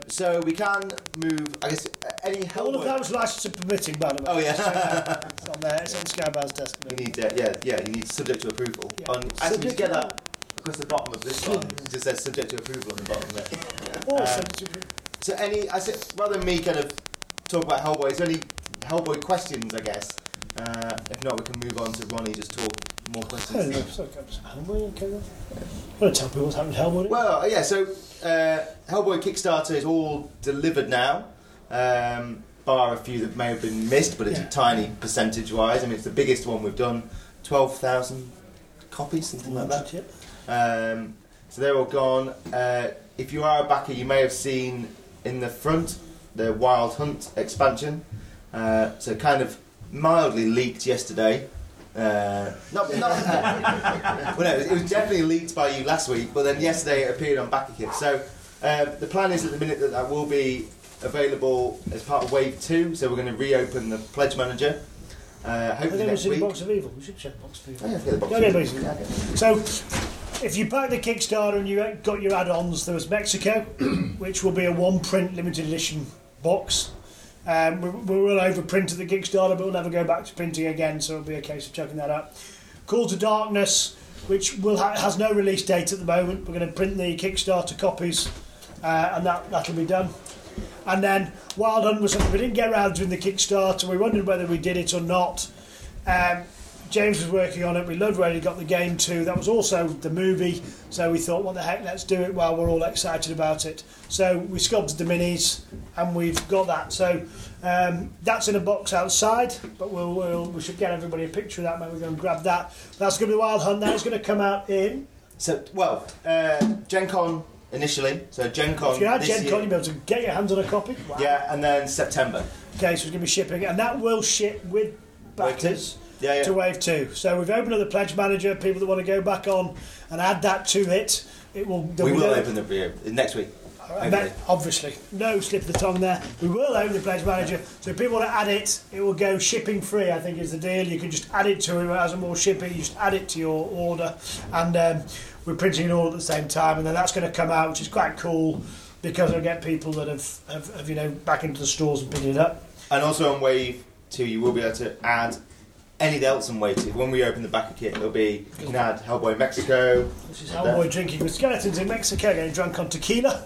So we can move, I guess, any Hellboy... All of that was licensed and permitting, by the way. Oh, yeah. It's on there. It's on Skybound's desk. You need that, yeah. You need subject to approval. Yeah. I think you get that across the bottom of this one. It just says subject to approval on the bottom there. Yeah. Subject to approval. So rather than me kind of talk about Hellboy, is there any Hellboy questions, I guess? If not, we can move on to Ronnie, just talk more questions. Well, tell people what's happened to Hellboy. Well, yeah, so Hellboy Kickstarter is all delivered now, bar a few that may have been missed, but it's a tiny percentage-wise. I mean, it's the biggest one we've done, 12,000 copies, something like that. Yeah. So they're all gone. If you are a backer, you may have seen in the front the Wild Hunt expansion, so kind of mildly leaked yesterday. It was definitely leaked by you last week, but then yesterday it appeared on BackerKit. So the plan is at the minute that will be available as part of Wave 2, so we're going to reopen the Pledge Manager. Hopefully next week. Box of Evil. We should check Box of Evil. Oh, yeah, forget the Box of Evil. Yeah, okay. So if you backed the Kickstarter and you got your add-ons, there was Mexico, which will be a one-print limited edition box. We will overprint at the Kickstarter, but we'll never go back to printing again, so it'll be a case of checking that out. Call to Darkness, which has no release date at the moment. We're going to print the Kickstarter copies, and that'll be done. And then Wild Hunt was something we didn't get around to in the Kickstarter. We wondered whether we did it or not. James was working on it. We loved where he got the game to. That was also the movie, so we thought, what the heck, let's do it while we're all excited about it. So we sculpted the minis, and we've got that. So that's in a box outside, but we should get everybody a picture of that. Maybe we're going to grab that. That's going to be Wild Hunt. That is going to come out in... Gen Con initially. So Gen Con this year. If you're at Gen Con, you'll be able to get your hands on a copy. Wow. Yeah, and then September. Okay, so it's going to be shipping, and that will ship with backers. Yeah. To Wave 2. So we've opened up the Pledge Manager, people that want to go back on and add that to it. We will open the video next week. Right, obviously. No slip of the tongue there. We will open the Pledge Manager. So if people want to add it, it will go shipping free, I think is the deal. You can just add it to it as more shipping. You just add it to your order. And we're printing it all at the same time. And then that's going to come out, which is quite cool because it'll get people that have back into the stores and picking it up. And also on Wave 2, you will be able to add... any else on Wave 2. When we open the backer kit, it'll be, you can add Hellboy Mexico. This is Hellboy drinking with skeletons in Mexico, getting drunk on tequila.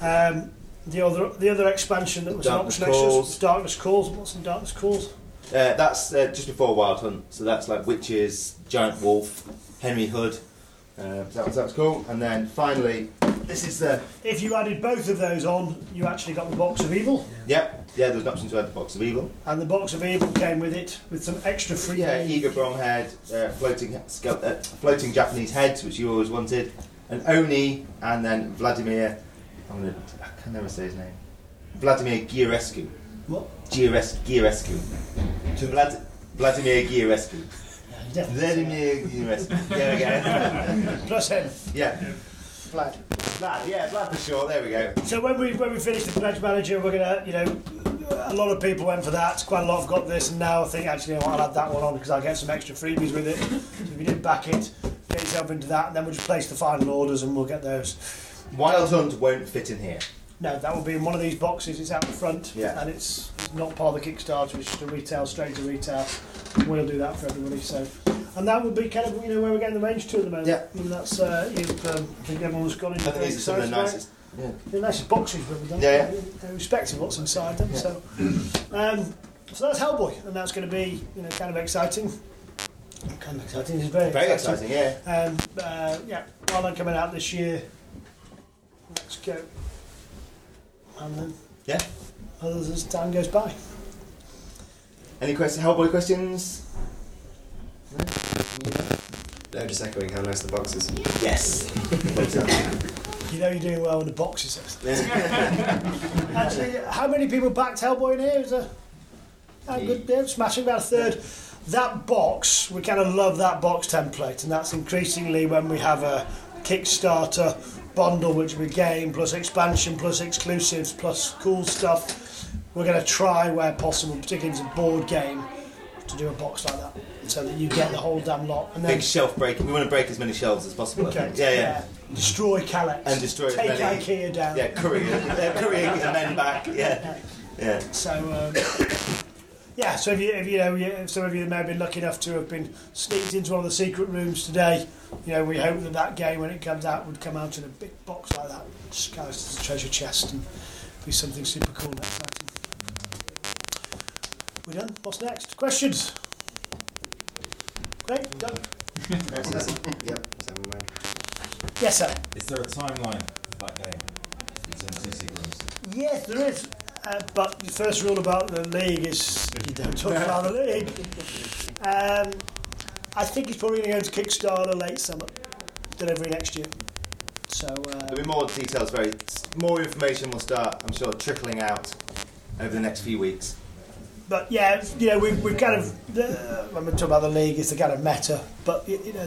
The other expansion that was an option was Darkness Calls. What's in Darkness Calls? That's just before Wild Hunt, so that's like Witches, Giant Wolf, Henry Hood. That's cool. And then finally, this is the... If you added both of those on, you actually got the Box of Evil. Yeah, there was an option to add the Box of Evil. And the Box of Evil came with it, with some extra free... Yeah, eager Bromhead, floating Japanese heads, which you always wanted, and Oni, and then Vladimir... I can never say his name. Vladimir Girescu. What? Girescu. Vladimir Girescu. Vladimir Girescu. There we go. Plus him. Yeah. Vlad for sure. There we go. So when we finish the Pledge Manager, we're gonna, a lot of people went for that. Quite a lot have got this, and now I think actually I'll add that one on because I'll get some extra freebies with it. So if you did back it, get yourself into that, and then we'll just place the final orders, and we'll get those. Wild Hunt won't fit in here. No, that will be in one of these boxes. It's out the front, and it's not part of the Kickstarter. It's just a retail, straight to retail. We'll do that for everybody. So. And that would be kind of where we're getting the range to at the moment. Yeah. I mean, that's I think everyone's gone into the exciting. The nicest boxes we've done. Yeah. Irrespective of what's inside them. Yeah. So So that's Hellboy, and that's going to be, you know, kind of exciting. Kind of exciting. It's very exciting, yeah. Yeah, Wild Hunt coming out this year. Let's go. And then, yeah, others as time goes by. Any questions? Hellboy questions? No? No, just echoing how nice the box is. Yes. You know you're doing well with the boxes. Actually, how many people backed Hellboy in here? It was a good deal, smashing about a third. That box, we kind of love that box template, and that's increasingly when we have a Kickstarter bundle, which we game plus expansion plus exclusives plus cool stuff. We're going to try where possible, particularly if it's a board game, to do a box like that, so that you get the whole damn lot. And then big shelf break. We want to break as many shelves as possible. Okay. I think. Yeah. Destroy Calex. And destroy. Take IKEA down. Yeah, curry and then back. Yeah. So, so if some of you may have been lucky enough to have been sneaked into one of the secret rooms today, you know, we hope that game when it comes out would come out in a big box like that, just kind of as a treasure chest, and be something super cool next time. We're done. What's next? Questions? Great, done. Yep. Yes, sir. Is there a timeline for that game? Yes, there is. But the first rule about the league is you don't talk about the league. I think it's probably going to go to Kickstarter late summer, delivery next year. So there'll be more details. More information will start, I'm sure, trickling out over the next few weeks. But yeah, you know, we've kind of when we talk about the league, it's the kind of meta. But you know,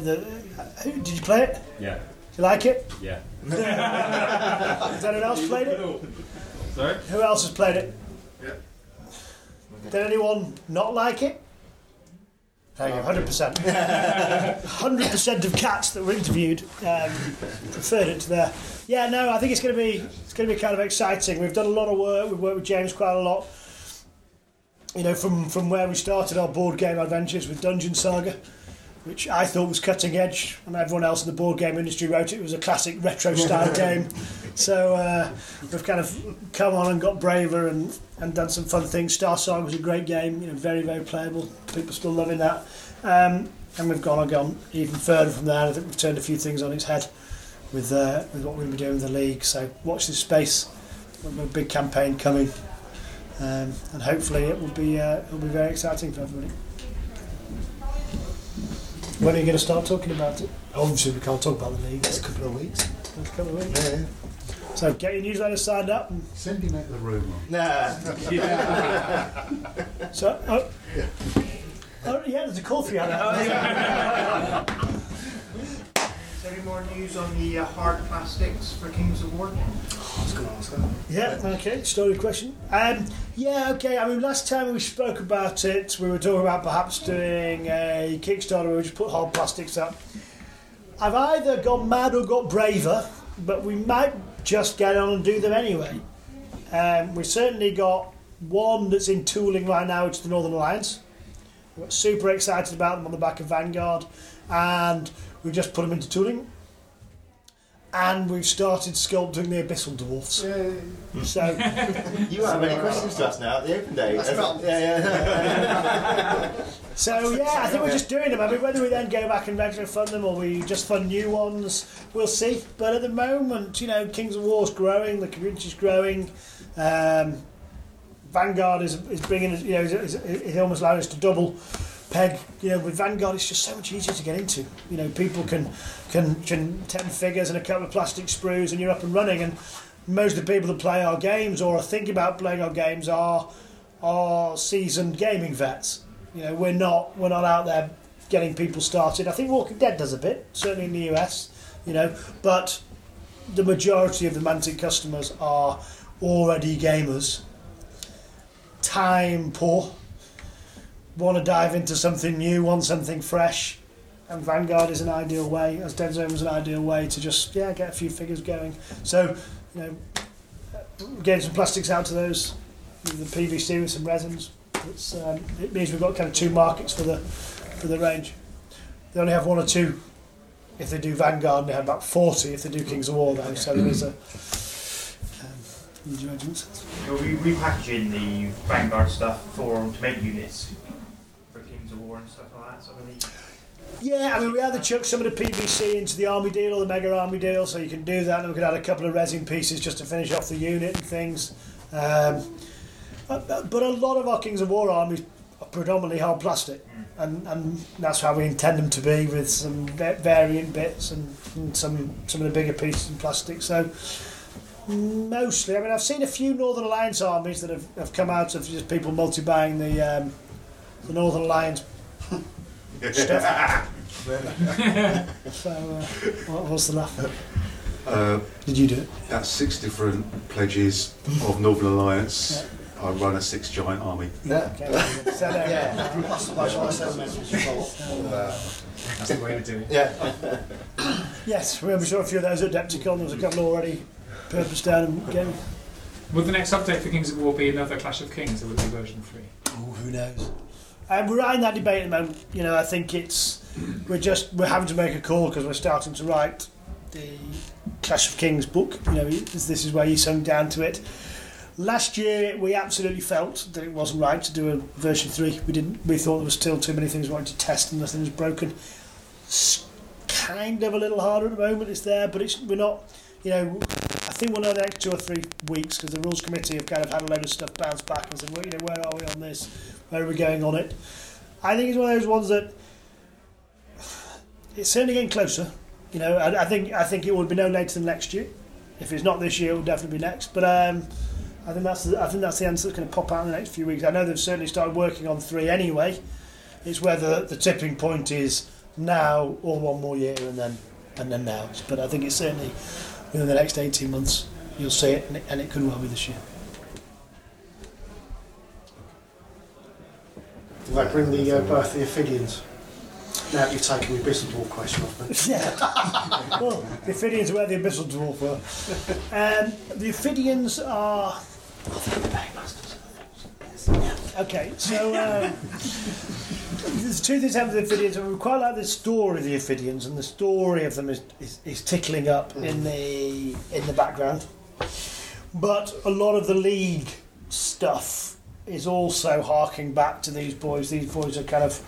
did you play it? Yeah. Did you like it? Yeah. Has anyone else played it? Sorry. Who else has played it? Yeah. Did anyone not like it? 100%. 100% of cats that were interviewed preferred it to there. Yeah. No, I think it's going to be kind of exciting. We've done a lot of work. We've worked with James quite a lot. You know, from where we started our board game adventures with Dungeon Saga, which I thought was cutting edge, and everyone else in the board game industry wrote it was a classic retro style game. So we've kind of come on and got braver and done some fun things. Star Saga was a great game, you know, very, very playable. People still loving that. And we've gone even further from there. I think we've turned a few things on its head with what we're going to be doing with the league. So watch this space. We've got a big campaign coming. And hopefully it'll be very exciting for everybody. When are you going to start talking about it? Obviously we can't talk about the league. It's a couple of weeks. Yeah. So get your newsletter signed up. And Cindy make the rumour. Nah. So there's a call for you. Is there any more news on the hard plastics for Kings of War? Oh, I was going to ask that. Yeah, okay, story question. I mean, last time we spoke about it, we were talking about perhaps doing a Kickstarter where we just put hard plastics up. I've either gone mad or got braver, but we might just get on and do them anyway. We've certainly got one that's in tooling right now, which is the Northern Alliance. We're super excited about them on the back of Vanguard, and we've just put them into tooling, and we've started sculpting the Abyssal dwarfs. Yay. So you won't have any questions to us now at the open day. So I think we're just doing them. I mean, whether we then go back and regularly fund them or we just fund new ones, we'll see. But at the moment, you know, Kings of War's growing, the community's growing. Vanguard is bringing, you know, is almost allowing us to double. Peg, you know, with Vanguard it's just so much easier to get into. You know, people can 10 figures and a couple of plastic sprues and you're up and running, and most of the people that play our games or think about playing our games are seasoned gaming vets. You know, we're not out there getting people started. I think Walking Dead does a bit, certainly in the US, you know, but the majority of the Mantic customers are already gamers, time poor, want to dive into something new, want something fresh, and Vanguard is an ideal way, as Dead Zone was an ideal way to just get a few figures going. So, you know, getting some plastics out to those, with the PVC with some resins. It means we've got kind of two markets for the range. They only have one or two if they do Vanguard, and they have about 40 if they do Kings of War though. So there is a from the judgments. You're repackaging the Vanguard stuff to make units for Kings of War and stuff like that, so I believe. Yeah, I mean, we either chuck some of the PVC into the army deal or the mega army deal, so you can do that, and we could add a couple of resin pieces just to finish off the unit and things. But a lot of our Kings of War armies are predominantly hard plastic, and that's how we intend them to be, with some varying bits and some of the bigger pieces in plastic. So mostly, I mean, I've seen a few Northern Alliance armies that have come out of just people multi-buying the Northern Alliance stuff. So what's the laugh? Did you do it? That's 6 different pledges of Northern Alliance. Yeah. I run a 6 giant army. Yeah. Okay. So, yeah. That's the way we do it. Yeah. Yes, I'm sure a few of those at Adepticon. There was a couple already purposed down and going. Would the next update for Kings of War be another Clash of Kings, or would it be version 3? Oh, who knows? We're in that debate at the moment. You know, I think we're having to make a call because we're starting to write the Clash of Kings book. You know, this is where you sunk down to it. Last year, we absolutely felt that it wasn't right to do a version 3. We didn't. We thought there was still too many things we wanted to test and nothing was broken. It's kind of a little harder at the moment. It's there, but we're not. You know, I think we'll know the next 2 or 3 weeks, because the rules committee have kind of had a load of stuff bounce back and said, well, you know, where are we on this? Where are we going on it? I think it's one of those ones that it's certainly getting closer. You know, I think it would be no later than next year. If it's not this year, it will definitely be next. But I think that's the answer that's going to pop out in the next few weeks. I know they've certainly started working on 3 anyway. It's whether the tipping point is now or one more year and then now. But I think it's certainly within the next 18 months you'll see it, and it could well be this year. Did that bring the birth of the Ophidians? Now you've taken the Abyssal Dwarf question off me. Yeah. Well, the Ophidians were the Abyssal Dwarf were. The Ophidians are... I think the paymasters. Okay, so there's 2 things happening with the Ophidians. We quite like the story of the Ophidians, and the story of them is tickling up in the background. But a lot of the League stuff is also harking back to these boys. These boys are kind of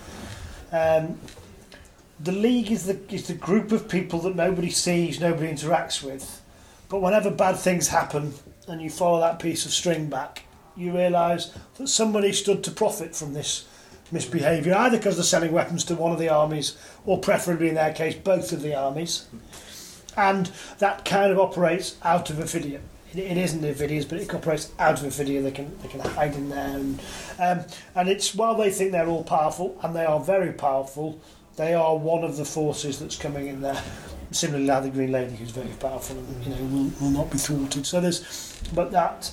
the League is the group of people that nobody sees, nobody interacts with, but whenever bad things happen, and you follow that piece of string back, you realise that somebody stood to profit from this misbehaviour, either because they're selling weapons to one of the armies, or preferably in their case, both of the armies. And that kind of operates out of Ophidian. It isn't the Ophidians, but it operates out of Ophidian. They can hide in there. And it's, while they think they're all powerful, and they are very powerful, they are one of the forces that's coming in there. Similarly, like the Green Lady, who's very powerful and will not be thwarted. So there's, but that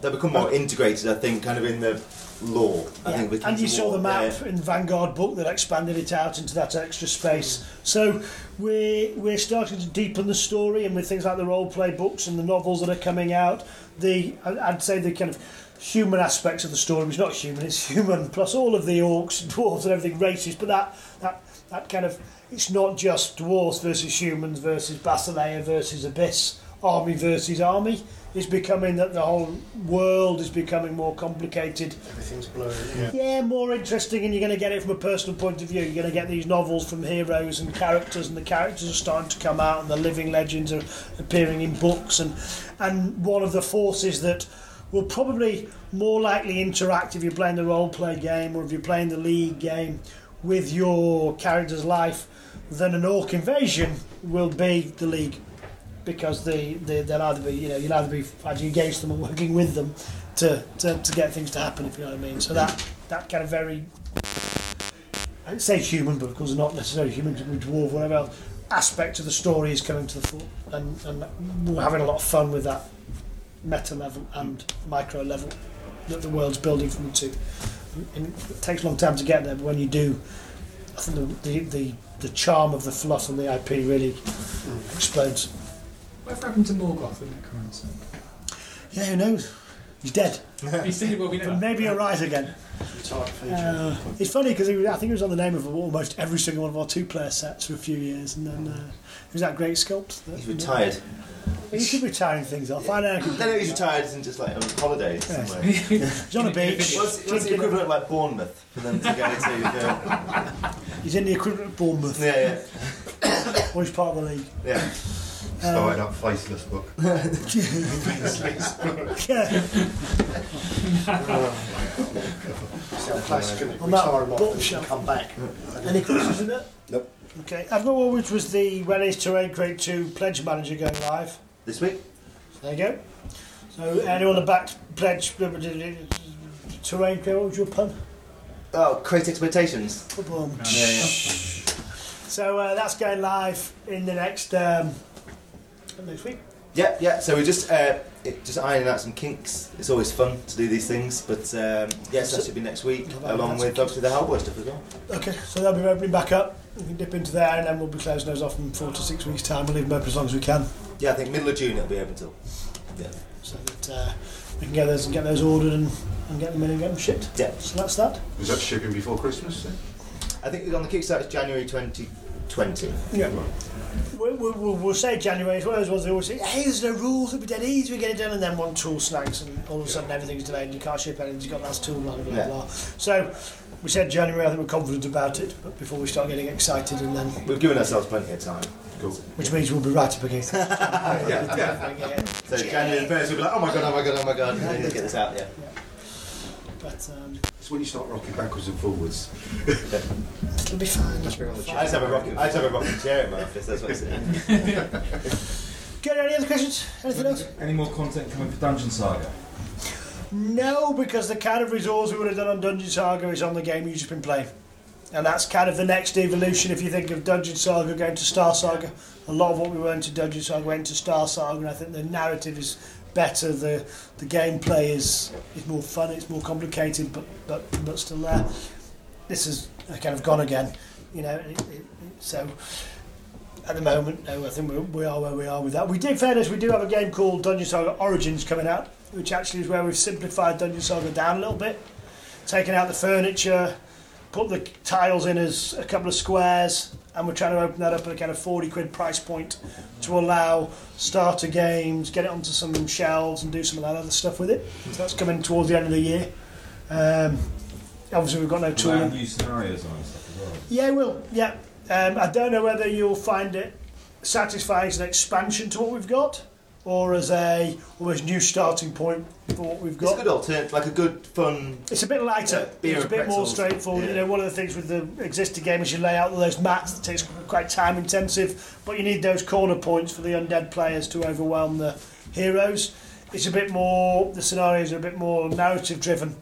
they become more integrated, I think, kind of in the lore. Yeah. I think with Kings and you saw War, the map in the Vanguard book that expanded it out into that extra space. So we're starting to deepen the story, and with things like the role play books and the novels that are coming out, I'd say the kind of human aspects of the story, which is not human, it's human plus all of the orcs and dwarves and everything, races, but that kind of, it's not just dwarves versus humans versus Basilean versus Abyss, army versus army. It's becoming that the whole world is becoming more complicated. Everything's blurred. Yeah, more interesting, and you're going to get it from a personal point of view. You're going to get these novels from heroes and characters, and the characters are starting to come out, and the living legends are appearing in books, and one of the forces that will probably more likely interact if you're playing the role-play game or if you're playing the League game with your character's life than an orc invasion will be the League, because they'll either be you'll either be fighting against them or working with them to get things to happen, if you know what I mean. So that kind of very, I'd say human, but of course not necessarily human, dwarf, whatever else, aspect of the story is coming to the fore, and we're having a lot of fun with that meta level and micro level that the world's building from the 2. And it takes a long time to get there, but when you do, I think the charm of the fluff and the IP really explodes. Whatever happened to Morgoth in that current set? Yeah, who knows? He's dead. He's dead, well, we know. Maybe he'll rise again. It's funny because I think he was on the name of almost every single one of our 2-player sets for a few years, and then he was that great sculpt. He's retired. You should be tiring things off. I know. No, he's retired and just like on holiday somewhere. He's on a beach. What's the equivalent of like Bournemouth for them to go to? He's in the equivalent of Bournemouth. Yeah, yeah. Or he's part of the league. Yeah. Sorry, that faceless book. Faceless book. Yeah. On that bookshelf. Come back. Any questions in it? Nope. Okay. Admiral Woolwich was the Wellies Terrain Grade 2 pledge manager going live. This week? There you go. So anyone that backed pledge terrain grade, what was your pun? Oh, Create Expectations. Oh, yeah, yeah. So that's going live in the next week. Yeah, yeah. So we're just ironing out some kinks. It's always fun to do these things, but yeah, so that should be next week, along with obviously the Hellboy stuff as well. Okay, so they'll be opening back up. We can dip into there, and then we'll be closing those off in 4 to 6 weeks' time. We'll leave them open as long as we can. Yeah, I think middle of June it'll be open till. Yeah. So that we can get those ordered and get them in and get them shipped. Yeah. So that's that. Is that shipping before Christmas? Then? I think on the Kickstarter it's January 2020. Yeah. Right. We'll say January as well as ones they always say, hey, there's no rules, it'll be dead easy, we get it done, and then one tool snags and all of a sudden everything's delayed and you can't ship anything, you've got last tool, blah, blah, blah. So we said January, I think we're confident about it, but before we start getting excited and then... We've given ourselves plenty of time. Cool. Which means we'll be right up against it. Yeah. So January 1st we'll be like, oh my god, and then get this out, yeah. But, it's when you start rocking backwards and forwards. It'll be fine. I just have a rocking chair in my office, that's what I'm saying. Good, any other questions? Anything else? Any more content coming for Dungeon Saga? No, because the kind of resource we would have done on Dungeon Saga is on the game you've just been playing. And that's kind of the next evolution if you think of Dungeon Saga going to Star Saga. A lot of what we were into Dungeon Saga went to Star Saga, and I think the narrative is better, the gameplay is more fun, it's more complicated, but still there. This is kind of gone again, you know. So at the moment, no, I think we are where we are with that. We do have a game called Dungeon Saga Origins coming out, which actually is where we've simplified Dungeon Saga down a little bit, taken out the furniture, put the tiles in as a couple of squares, and we're trying to open that up at a kind of £40 price point to allow starter games, get it onto some shelves and do some of that other stuff with it. So that's coming towards the end of the year. Obviously we've got no tool. New scenarios on stuff as well. Yeah, we'll, yeah. I don't know whether you'll find it satisfying as an expansion to what we've got, or as a almost new starting point for what we've got. It's a good alternative, like a good fun... It's a bit lighter, it's a bit more straightforward. Yeah. You know, one of the things with the existing game is you lay out those mats that takes quite time intensive, but you need those corner points for the undead players to overwhelm the heroes. It's a bit more, the scenarios are a bit more narrative driven,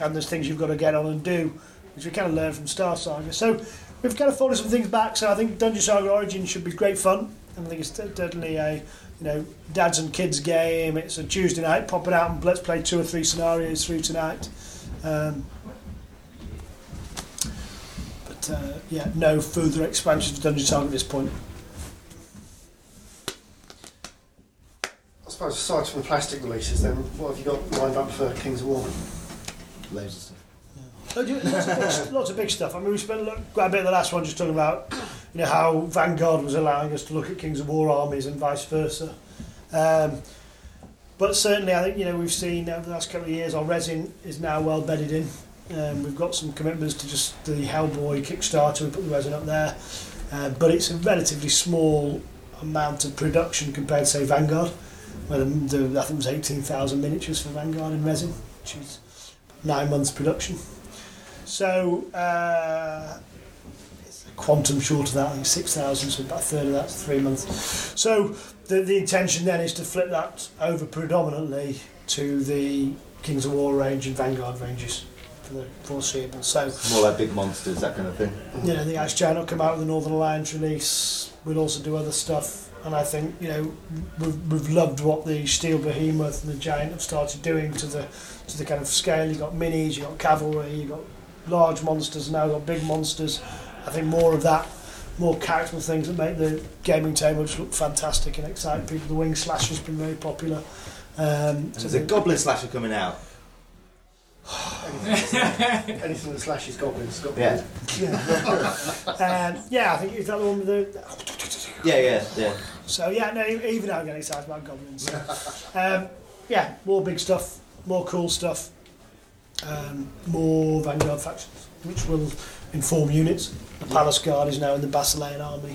and there's things you've got to get on and do, which we kind of learn from Star Saga. So we've kind of followed some things back, so I think Dungeon Saga Origins should be great fun, and I think it's definitely a... You know, dads and kids game. It's a Tuesday night. Pop it out and let's play 2 or 3 scenarios through tonight. Yeah, no further expansion to Dungeon Saga at this point. I suppose aside from the plastic releases, then what have you got lined up for Kings of War? Loads of stuff. Lots of big stuff. I mean, we spent quite a bit of the last one just talking about, you know, how Vanguard was allowing us to look at Kings of War armies and vice versa. But certainly, I think, you know, we've seen over the last couple of years our resin is now well bedded in. We've got some commitments to just the Hellboy Kickstarter. We put the resin up there, but it's a relatively small amount of production compared to, say, Vanguard, where I think it was 18,000 miniatures for Vanguard in resin, which is 9 months production. So, it's a quantum short of that, I think 6,000, so about a third of that's 3 months. So, the intention then is to flip that over predominantly to the Kings of War range and Vanguard ranges for the foreseeable. So, more like big monsters, that kind of thing. You know, the Ice Giant will come out with the Northern Alliance release, we'll also do other stuff, and I think, you know, we've loved what the Steel Behemoth and the Giant have started doing to the kind of scale. You've got minis, you've got cavalry, you've got large monsters, now got big monsters. I think more of that, more character things that make the gaming table just look fantastic and excite people. The wing slasher's been very popular. So there's a goblin slasher coming out. Anything that slashes goblins. Yeah. I think is that the one with the. Yeah. So yeah, no, even I'm getting excited about goblins. So. Yeah, more big stuff, more cool stuff, more Vanguard factions, which will inform units. The Palace Guard is now in the Basilean army,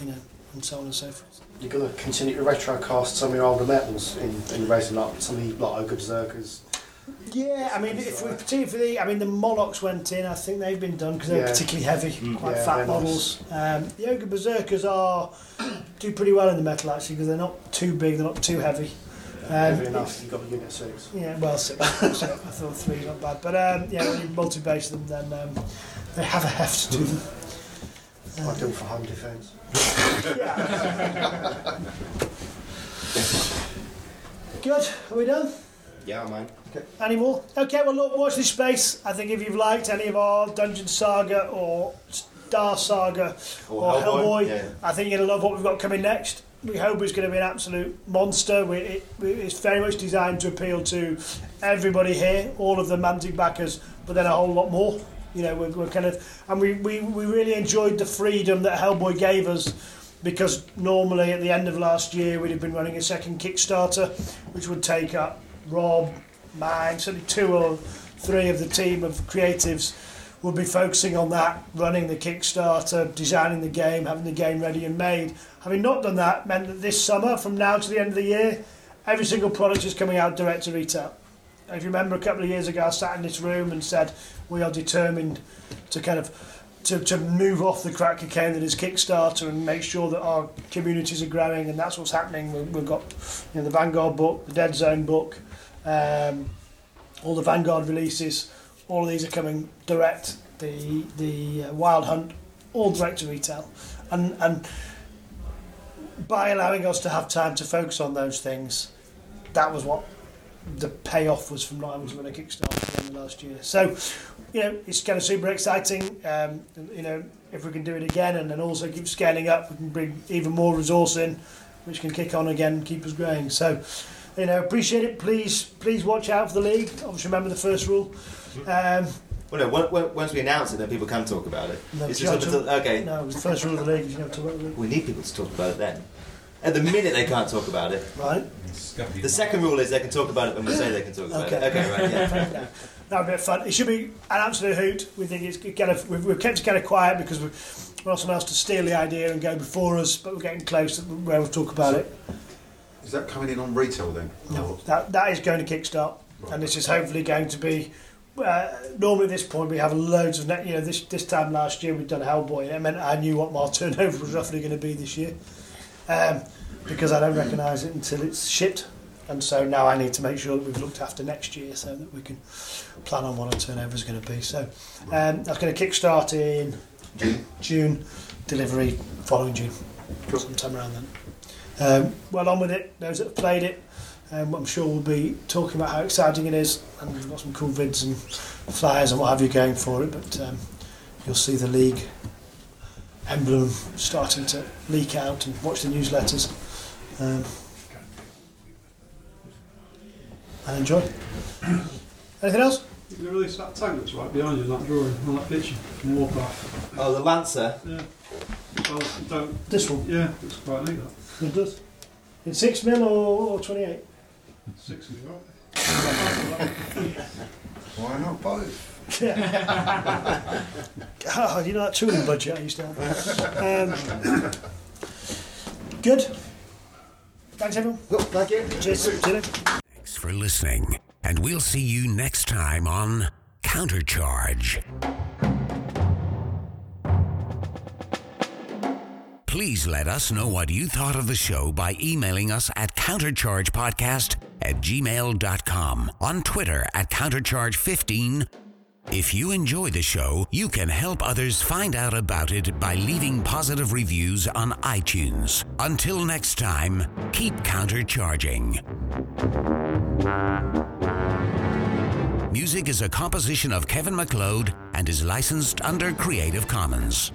you know, and so on and so forth. You're going to continue to retrocast some of your older metals in racing, like some of the like Berserkers. Yeah, I mean, if we particularly, I mean, the Molochs went in. I think they've been done because they're particularly heavy, quite fat models. Nice. The Ogre Berserkers do pretty well in the metal actually because they're not too big, they're not too heavy. Heavy enough. You got a unit 6. Yeah, well 6. So I thought 3 not bad, but yeah, when you multi-base them, then they have a heft to them. I do for home defence. Good. Are we done? Yeah, man. Okay. Any more? Okay, well, look, watch this space. I think if you've liked any of our Dungeon Saga or Star Saga or Hellboy, I think you're going to love what we've got coming next. We hope it's going to be an absolute monster. It's very much designed to appeal to everybody here, all of the Mantic backers, but then a whole lot more. You know, we're kind of... And we really enjoyed the freedom that Hellboy gave us, because normally at the end of last year we'd have been running a second Kickstarter, which would take up Rob, mine, certainly 2 or 3 of the team of creatives would be focusing on that, running the Kickstarter, designing the game, having the game ready and made. Having not done that meant that this summer, from now to the end of the year, every single product is coming out direct to retail. If you remember, a couple of years ago I sat in this room and said we are determined to kind of to move off the crack cocaine that is Kickstarter and make sure that our communities are growing, and that's what's happening. We've got, you know, the Vanguard book, the Dead Zone book, all the Vanguard releases, all of these are coming direct, the Wild Hunt, all direct to retail, and by allowing us to have time to focus on those things, that was what the payoff was from not having to run a Kickstarter at the end of last year. So, you know, it's kind of super exciting. You know, if we can do it again and then also keep scaling up, we can bring even more resource in, which can kick on again and keep us growing. So, you know, appreciate it. Please watch out for the League. Obviously, remember the first rule. Once we announce it, then people can talk about it. No, it's just okay. No, the first rule of the League is you have to talk about the League. We need people to talk about it then. At the minute, they can't talk about it. Right. The second rule is they can talk about it when we say they can talk about it. Okay, right. Yeah. That would be fun. It should be an absolute hoot. We think it's kind of we've kept it kind of quiet because we want someone else to steal the idea and go before us, but we're getting close to where we'll talk about it. Is that coming in on retail then? No, that is going to Kickstart, right. And this is hopefully going to be. Normally at this point we have loads of net. You know, this time last year we'd done Hellboy, and it meant I knew what my turnover was roughly going to be this year. Because I don't recognise it until it's shipped, and so now I need to make sure that we've looked after next year so that we can plan on what our turnover is going to be. So that's going to Kickstart in June, delivery following June, sometime around then. Well on with it, those that have played it, I'm sure we'll be talking about how exciting it is, and we've got some cool vids and flyers and what have you going for it, but you'll see the League emblem starting to leak out and watch the newsletters and enjoy. Anything else? You released that tank that's right behind you in that drawing on that picture from Warpath. Oh, the Lancer? Yeah. Well, don't... This one? Yeah, it's quite neat that. It does. It's 6mm or 28? 6mm, right? Why not both? Yeah. Oh, you know that tooling budget I used to have. Good. Thanks, everyone. Oh, thank you. Cheers. Thanks for listening, and we'll see you next time on Countercharge. Please let us know what you thought of the show by emailing us at counterchargepodcast@gmail.com, on Twitter at countercharge15. If you enjoy the show, you can help others find out about it by leaving positive reviews on iTunes. Until next time, keep countercharging. Music is a composition of Kevin MacLeod and is licensed under Creative Commons.